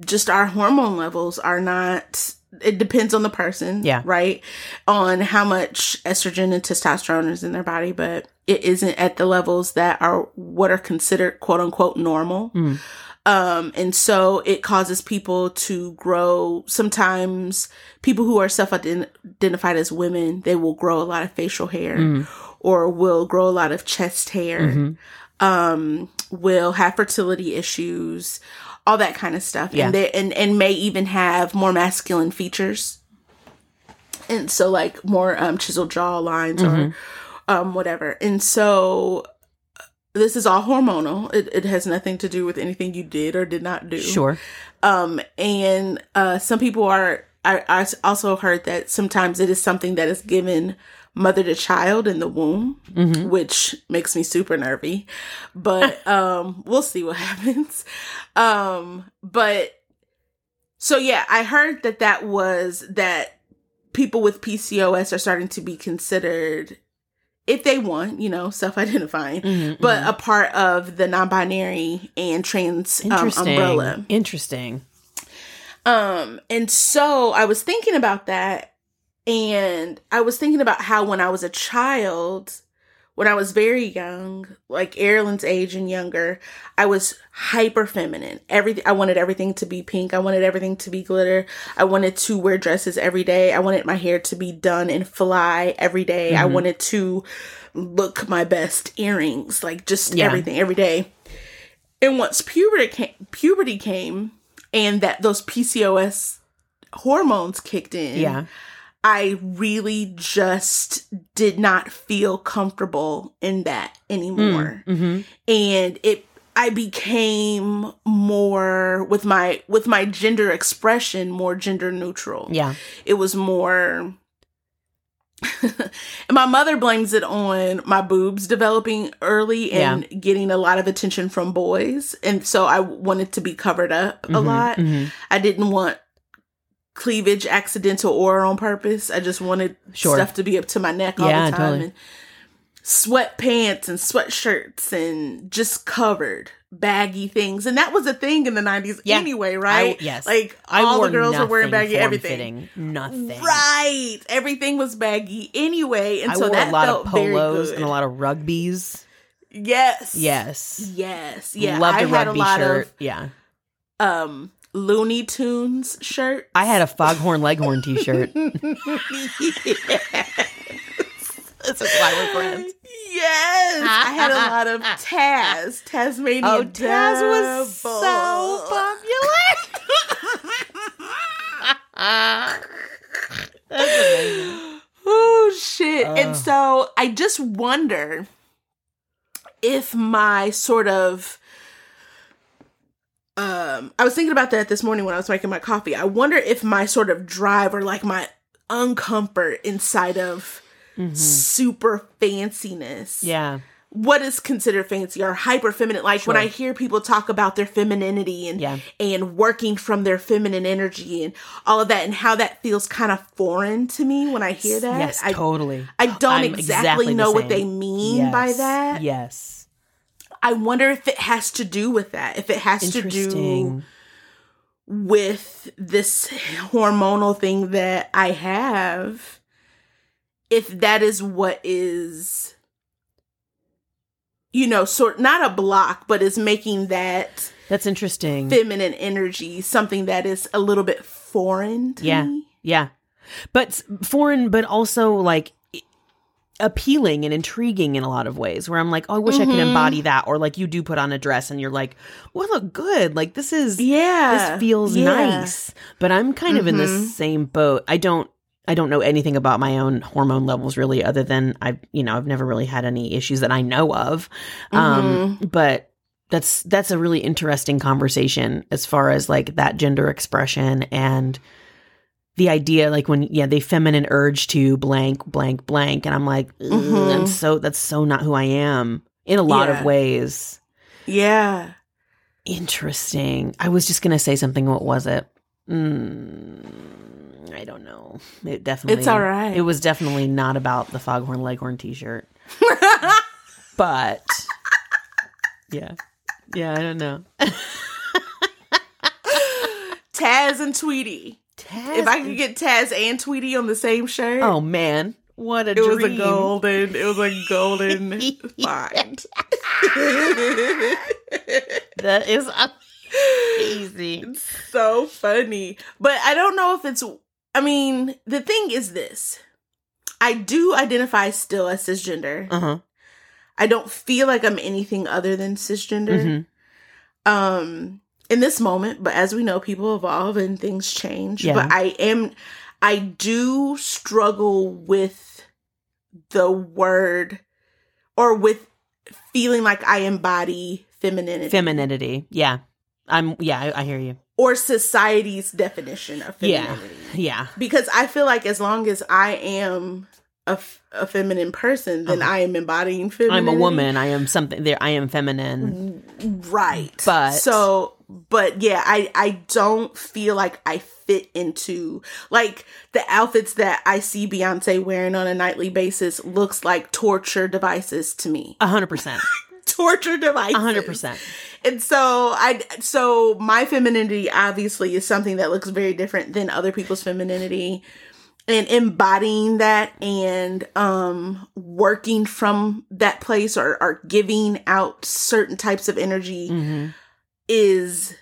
just our hormone levels are not... It depends on the person, yeah. right? On how much estrogen and testosterone is in their body, but it isn't at the levels that are what are considered, quote-unquote, normal. Mm. Um, and so it causes people to grow. Sometimes people who are self-identified as women, they will grow a lot of facial hair mm. or will grow a lot of chest hair, mm-hmm. um, will have fertility issues, all that kind of stuff. Yeah. And, they, and, and may even have more masculine features. And so, like, more um, chiseled jaw lines mm-hmm. or um, whatever. And so this is all hormonal. It, it has nothing to do with anything you did or did not do. Sure. Um, and uh, some people are, I, I also heard that sometimes it is something that is given mother to child in the womb, mm-hmm. which makes me super nervy. But um, we'll see what happens. Um, but so, yeah, I heard that that was that people with P C O S are starting to be considered, if they want, you know, self-identifying, mm-hmm, but mm-hmm. a part of the non-binary and trans um, umbrella. Interesting. Um, and so I was thinking about that, and I was thinking about how when I was a child, when I was very young, like Erlen's age and younger, I was hyper feminine. Everything I wanted everything to be pink. I wanted everything to be glitter. I wanted to wear dresses every day. I wanted my hair to be done and fly every day. Mm-hmm. I wanted to look my best, earrings, like just yeah. everything every day. And once puberty came, puberty came, and that those P C O S hormones kicked in. Yeah. I really just did not feel comfortable in that anymore. Mm-hmm. And it I became more with my with my gender expression, more gender neutral. Yeah. It was more and my mother blames it on my boobs developing early and yeah. getting a lot of attention from boys. And so I wanted to be covered up mm-hmm, a lot. Mm-hmm. I didn't want cleavage accidental or on purpose. I just wanted sure. stuff to be up to my neck all yeah, the time. Totally. And sweatpants and sweatshirts and just covered baggy things. And that was a thing in the nineties yeah. anyway, right? I, yes. Like I all the girls were wearing baggy everything. Nothing. Right. Everything was baggy anyway. And I so wore that a lot felt of polos and a lot of rugbies. Yes. Yes. Yes. Yeah. Loved I a had rugby a lot shirt. Of, yeah. Um Looney Tunes shirt. I had a Foghorn Leghorn t-shirt. Yes. That's why we're friends. Yes. I had a lot of Taz. Tasmanian Devil. Oh, Taz was so popular. That's amazing. Oh, shit. Uh. And so I just wonder if my sort of Um, I was thinking about that this morning when I was making my coffee. I wonder if my sort of drive or like my uncomfort inside of mm-hmm. super fanciness. Yeah. What is considered fancy or hyper feminine? Like sure. when I hear people talk about their femininity and, yeah. and working from their feminine energy and all of that and how that feels kind of foreign to me when I hear that. Yes, I, totally. I don't exactly, exactly know the what they mean yes. by that. Yes. I wonder if it has to do with that, if it has to do with this hormonal thing that I have, if that is what is, you know, sort not a block, but is making that that's interesting feminine energy something that is a little bit foreign to yeah. me. Yeah, but foreign, but also like appealing and intriguing in a lot of ways where I'm like, oh, I wish mm-hmm. I could embody that. Or like you do put on a dress and you're like, well, I look good. Like this is, yeah, this feels yeah. nice, but I'm kind mm-hmm. of in the same boat. I don't, I don't know anything about my own hormone levels really, other than I've, you know, I've never really had any issues that I know of. Mm-hmm. Um, but that's, that's a really interesting conversation as far as like that gender expression and the idea, like when, yeah, the feminine urge to blank, blank, blank. And I'm like, mm-hmm. I'm so, that's so not who I am in a lot yeah. of ways. Yeah. Interesting. I was just going to say something. What was it? Mm, I don't know. It definitely, it's all right. It was definitely not about the Foghorn Leghorn t-shirt. But yeah. Yeah, I don't know. Taz and Tweety. Taz if I could get Taz and Tweety on the same shirt. Oh, man. What a it dream. It was a golden, it was a golden find. That is easy. It's so funny. But I don't know if it's, I mean, the thing is this. I do identify still as cisgender. Uh-huh. I don't feel like I'm anything other than cisgender. Mm-hmm. Um... In this moment, but as we know, people evolve and things change. Yeah. But I am, I do struggle with the word, or with feeling like I embody femininity. Femininity, yeah. I'm yeah, I, I hear you. Or society's definition of femininity. Yeah, yeah. Because I feel like as long as I am a, f- a feminine person, then uh-huh. I am embodying femininity. I'm a woman. I am something. There, I am feminine. Right. But so, but yeah, I I don't feel like I fit into, like, the outfits that I see Beyonce wearing on a nightly basis looks like torture devices to me. A hundred percent. Torture devices. A hundred percent. And so I, so my femininity obviously is something that looks very different than other people's femininity, and embodying that and um, working from that place, or, or giving out certain types of energy mm-hmm. is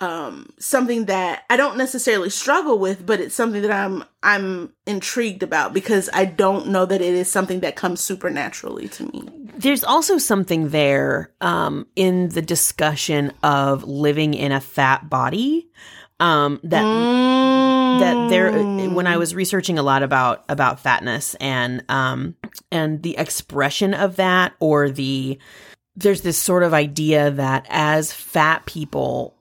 um, something that I don't necessarily struggle with, but it's something that I'm, I'm intrigued about, because I don't know that it is something that comes supernaturally to me. There's also something there um, in the discussion of living in a fat body um, that mm. that there. When I was researching a lot about about fatness and um, and the expression of that, or the there's this sort of idea that as fat people,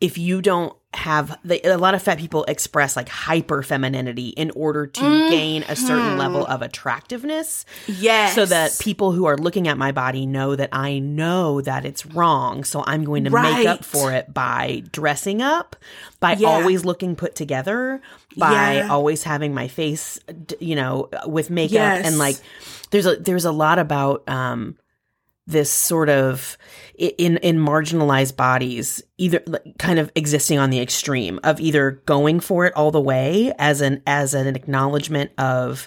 if you don't have the, a lot of fat people express like hyper femininity in order to mm-hmm. gain a certain level of attractiveness. Yes. So that people who are looking at my body know that I know that it's wrong. So I'm going to right. make up for it by dressing up, by yeah. always looking put together, by yeah. always having my face, you know, with makeup. Yes. And like, there's a, there's a lot about, um, this sort of in in marginalized bodies, either like, kind of existing on the extreme of either going for it all the way as an as an acknowledgement of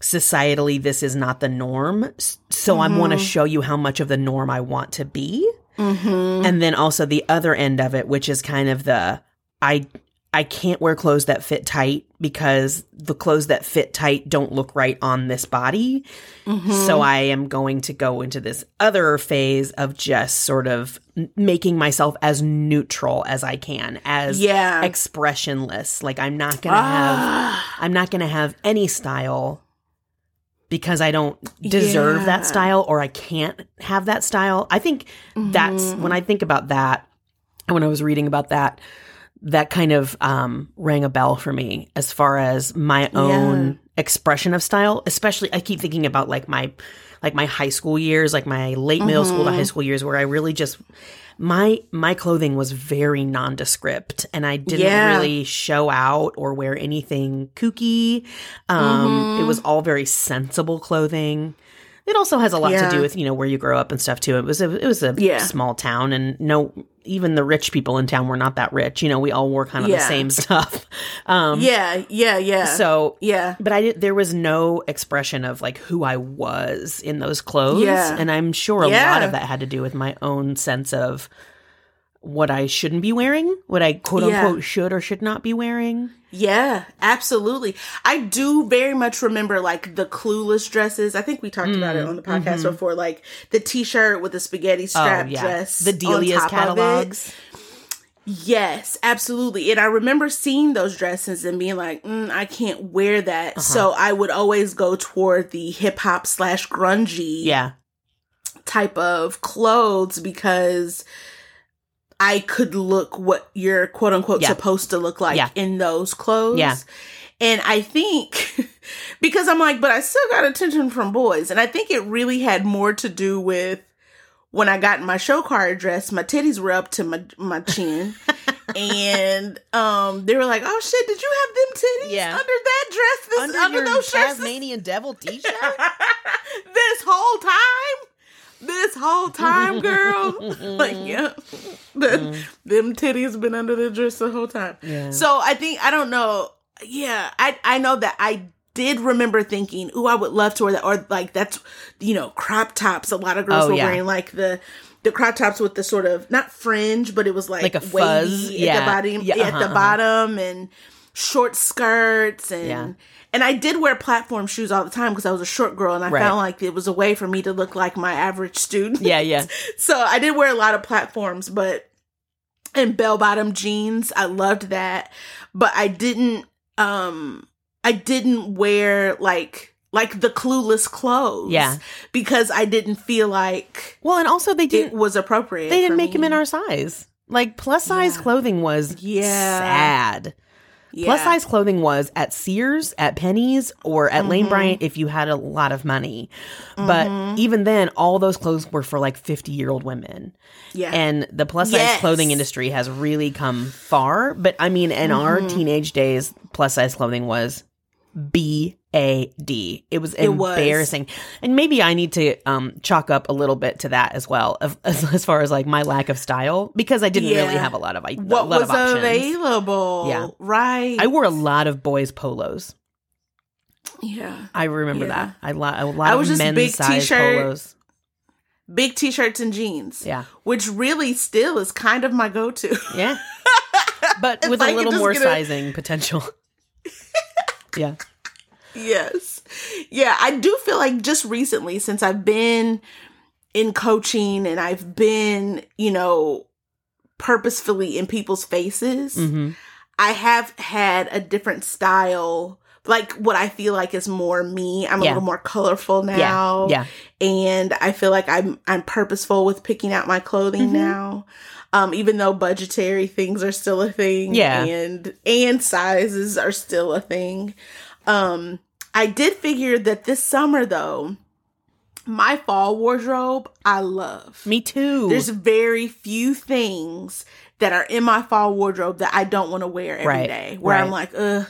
societally this is not the norm, so mm-hmm. I want to show you how much of the norm I want to be, mm-hmm. and then also the other end of it, which is kind of the I I can't wear clothes that fit tight because the clothes that fit tight don't look right on this body. Mm-hmm. So I am going to go into this other phase of just sort of making myself as neutral as I can, as yeah. expressionless. Like I'm not going to ah. have, I'm not going to have any style because I don't deserve yeah. that style, or I can't have that style. I think mm-hmm. that's when I think about that, and when I was reading about that, that kind of um, rang a bell for me as far as my own yeah. expression of style. Especially, I keep thinking about like my, like my high school years, like my late mm-hmm. middle school to high school years, where I really just my my clothing was very nondescript, and I didn't yeah. really show out or wear anything kooky. Um, mm-hmm. It was all very sensible clothing. It also has a lot yeah. to do with, you know, where you grow up and stuff too. It was a, it was a yeah. small town, and no, even the rich people in town were not that rich. You know, we all wore kind of yeah. the same stuff. Um, yeah, yeah, yeah. So yeah, but I did, there was no expression of like who I was in those clothes, yeah. and I'm sure a yeah. lot of that had to do with my own sense of what I shouldn't be wearing, what I quote unquote yeah. should or should not be wearing. Yeah, absolutely. I do very much remember like the Clueless dresses. I think we talked mm, about it on the podcast mm-hmm. before, like the t-shirt with the spaghetti strap oh, yeah. dress. The Delia's catalogs. Yes, absolutely. And I remember seeing those dresses and being like, mm, I can't wear that. Uh-huh. So I would always go toward the hip hop slash grungy yeah. type of clothes, because I could look what you're quote unquote yeah. supposed to look like yeah. in those clothes. Yeah. And I think because I'm like, but I still got attention from boys. And I think it really had more to do with when I got my show car address, my titties were up to my, my chin. And um, they were like, oh shit, did you have them titties yeah. under that dress? This, under under your those shirts? Tasmanian Devil t-shirt? This whole time? This whole time, girl. Like, yeah. Mm. Them titties been under the dress the whole time. Yeah. So I think, I don't know. Yeah. I, I know that I did remember thinking, ooh, I would love to wear that. Or like that's, you know, crop tops. A lot of girls oh, were yeah. wearing like the, the crop tops with the sort of, not fringe, but it was like, like a fuzz wavy yeah. at the bottom, yeah, uh-huh, at the uh-huh. bottom, and short skirts and, yeah. And I did wear platform shoes all the time because I was a short girl, and I right. found like it was a way for me to look like my average student. Yeah, yeah. So I did wear a lot of platforms, but and bell-bottom jeans. I loved that. But I didn't, um, I didn't wear like... Like the Clueless clothes. Yeah. Because I didn't feel like well, and also they didn't, it was appropriate. They didn't make them in our size. Like plus size yeah. clothing was yeah. sad. Yeah. Plus size clothing was at Sears, at Penny's, or at mm-hmm. Lane Bryant if you had a lot of money. Mm-hmm. But even then, all those clothes were for like fifty-year-old women. Yeah. And the plus size yes. clothing industry has really come far. But I mean, in mm-hmm. our teenage days, plus size clothing was B. A D. It was embarrassing. It was. And maybe I need to um, chalk up a little bit to that as well, of, as, as far as like my lack of style, because I didn't yeah. really have a lot of, I, what a lot was of options. Available. Yeah. Right. I wore a lot of boys' polos. Yeah. I remember yeah. that. I lo- a lot I was of men's big size t-shirt, polos. Big t-shirts and jeans. Yeah. Which really still is kind of my go-to. Yeah. But with like a little more gonna... sizing potential. Yeah. Yes. Yeah, I do feel like just recently, since I've been in coaching and I've been, you know, purposefully in people's faces, mm-hmm. I have had a different style, like what I feel like is more me. I'm yeah. a little more colorful now. Yeah. yeah. And I feel like I'm I'm purposeful with picking out my clothing mm-hmm. now. Um, even though budgetary things are still a thing yeah. and and sizes are still a thing. Um, I did figure that this summer, though, my fall wardrobe, I love. Me too. There's very few things that are in my fall wardrobe that I don't want to wear every right. day. Where right. I'm like, ugh,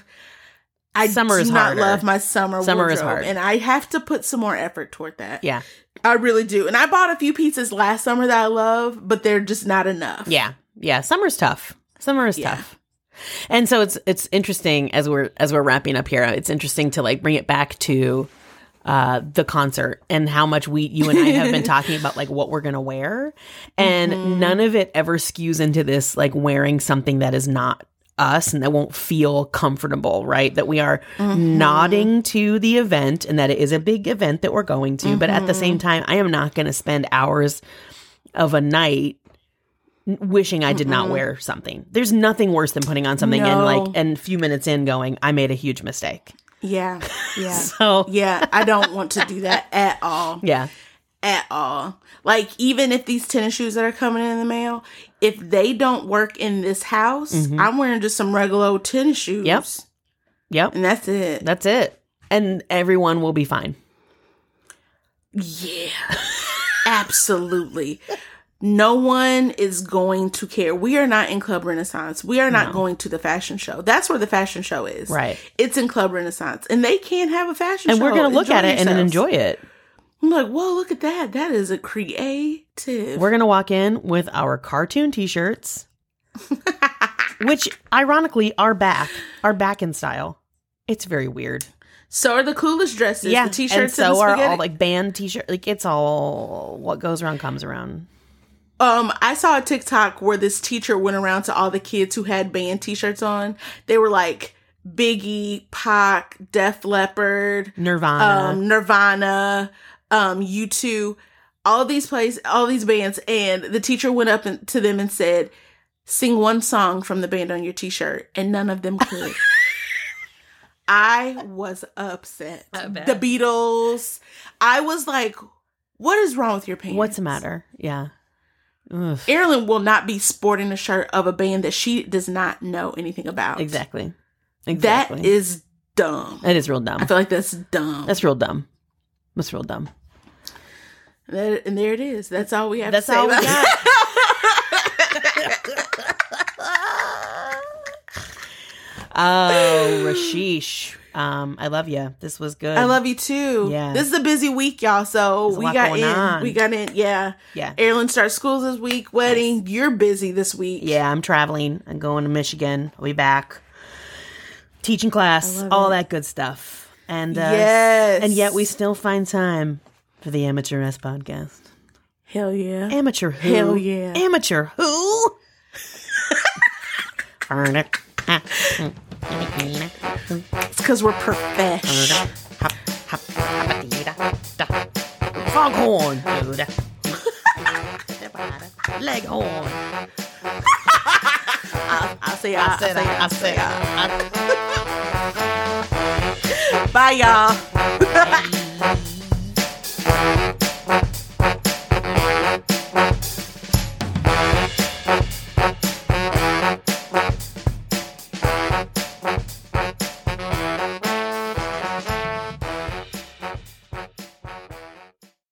I summer do not harder. love my summer, summer wardrobe. Summer is hard. And I have to put some more effort toward that. Yeah. I really do. And I bought a few pieces last summer that I love, but they're just not enough. Yeah. Yeah. Summer's tough. Summer is yeah. tough. And so it's it's interesting as we're as we're wrapping up here. It's interesting to like bring it back to uh, the concert and how much we you and I have been talking about like what we're gonna wear, and mm-hmm. none of it ever skews into this like wearing something that is not us and that won't feel comfortable, right? That we are mm-hmm. nodding to the event and that it is a big event that we're going to, mm-hmm. but at the same time, I am not going to spend hours of a night wishing I did mm-mm. not wear something. There's nothing worse than putting on something no. and like and a few minutes in going, I made a huge mistake. Yeah. Yeah. So yeah, I don't want to do that at all. Yeah. At all. Like even if these tennis shoes that are coming in the mail, if they don't work in this house, mm-hmm. I'm wearing just some regular old tennis shoes. Yep. Yep. And that's it. That's it. And everyone will be fine. Yeah. Absolutely. No one is going to care. We are not in Club Renaissance. We are not no. going to the fashion show. That's where the fashion show is. Right. It's in Club Renaissance. And they can't have a fashion and show. And we're going to look at it yourselves. And enjoy it. I'm like, whoa, look at that. That is a creative. We're going to walk in with our cartoon t-shirts, which ironically are back. Are back in style. It's very weird. So are the Clueless dresses. Yeah. The t-shirts and so and the are all like band t-shirts. Like it's all what goes around comes around. Um, I saw a TikTok where this teacher went around to all the kids who had band t-shirts on. They were like Biggie, Pac, Def Leppard, Nirvana, um, Nirvana, um, U two, all these plays, all these bands. And the teacher went up and, to them and said, "Sing one song from the band on your t-shirt," and none of them could. I was upset. I bet. The Beatles. I was like, "What is wrong with your pants? What's the matter?" Yeah. Erilyn will not be sporting a shirt of a band that she does not know anything about. Exactly. Exactly. That is dumb. That is real dumb. I feel like that's dumb. That's real dumb. That's real dumb. That, and there it is. That's all we have that's to say all about we got. Oh, Rasheesh. Um, I love you. This was good. I love you too. Yeah. This is a busy week, y'all. So we got in. On. We got in. Yeah. Yeah. Erilyn starts school this week. Wedding. Nice. You're busy this week. Yeah, I'm traveling. I'm going to Michigan. I'll be back. Teaching class. All it. That good stuff. And uh, yes. And yet we still find time for the Amateur S podcast. Hell yeah. Amateur who? Hell yeah. Amateur who? Earn it. It's because we're profesh. Foghorn. Leghorn. I, I said I, I said I, I, I said I. I, I, I. Bye, y'all.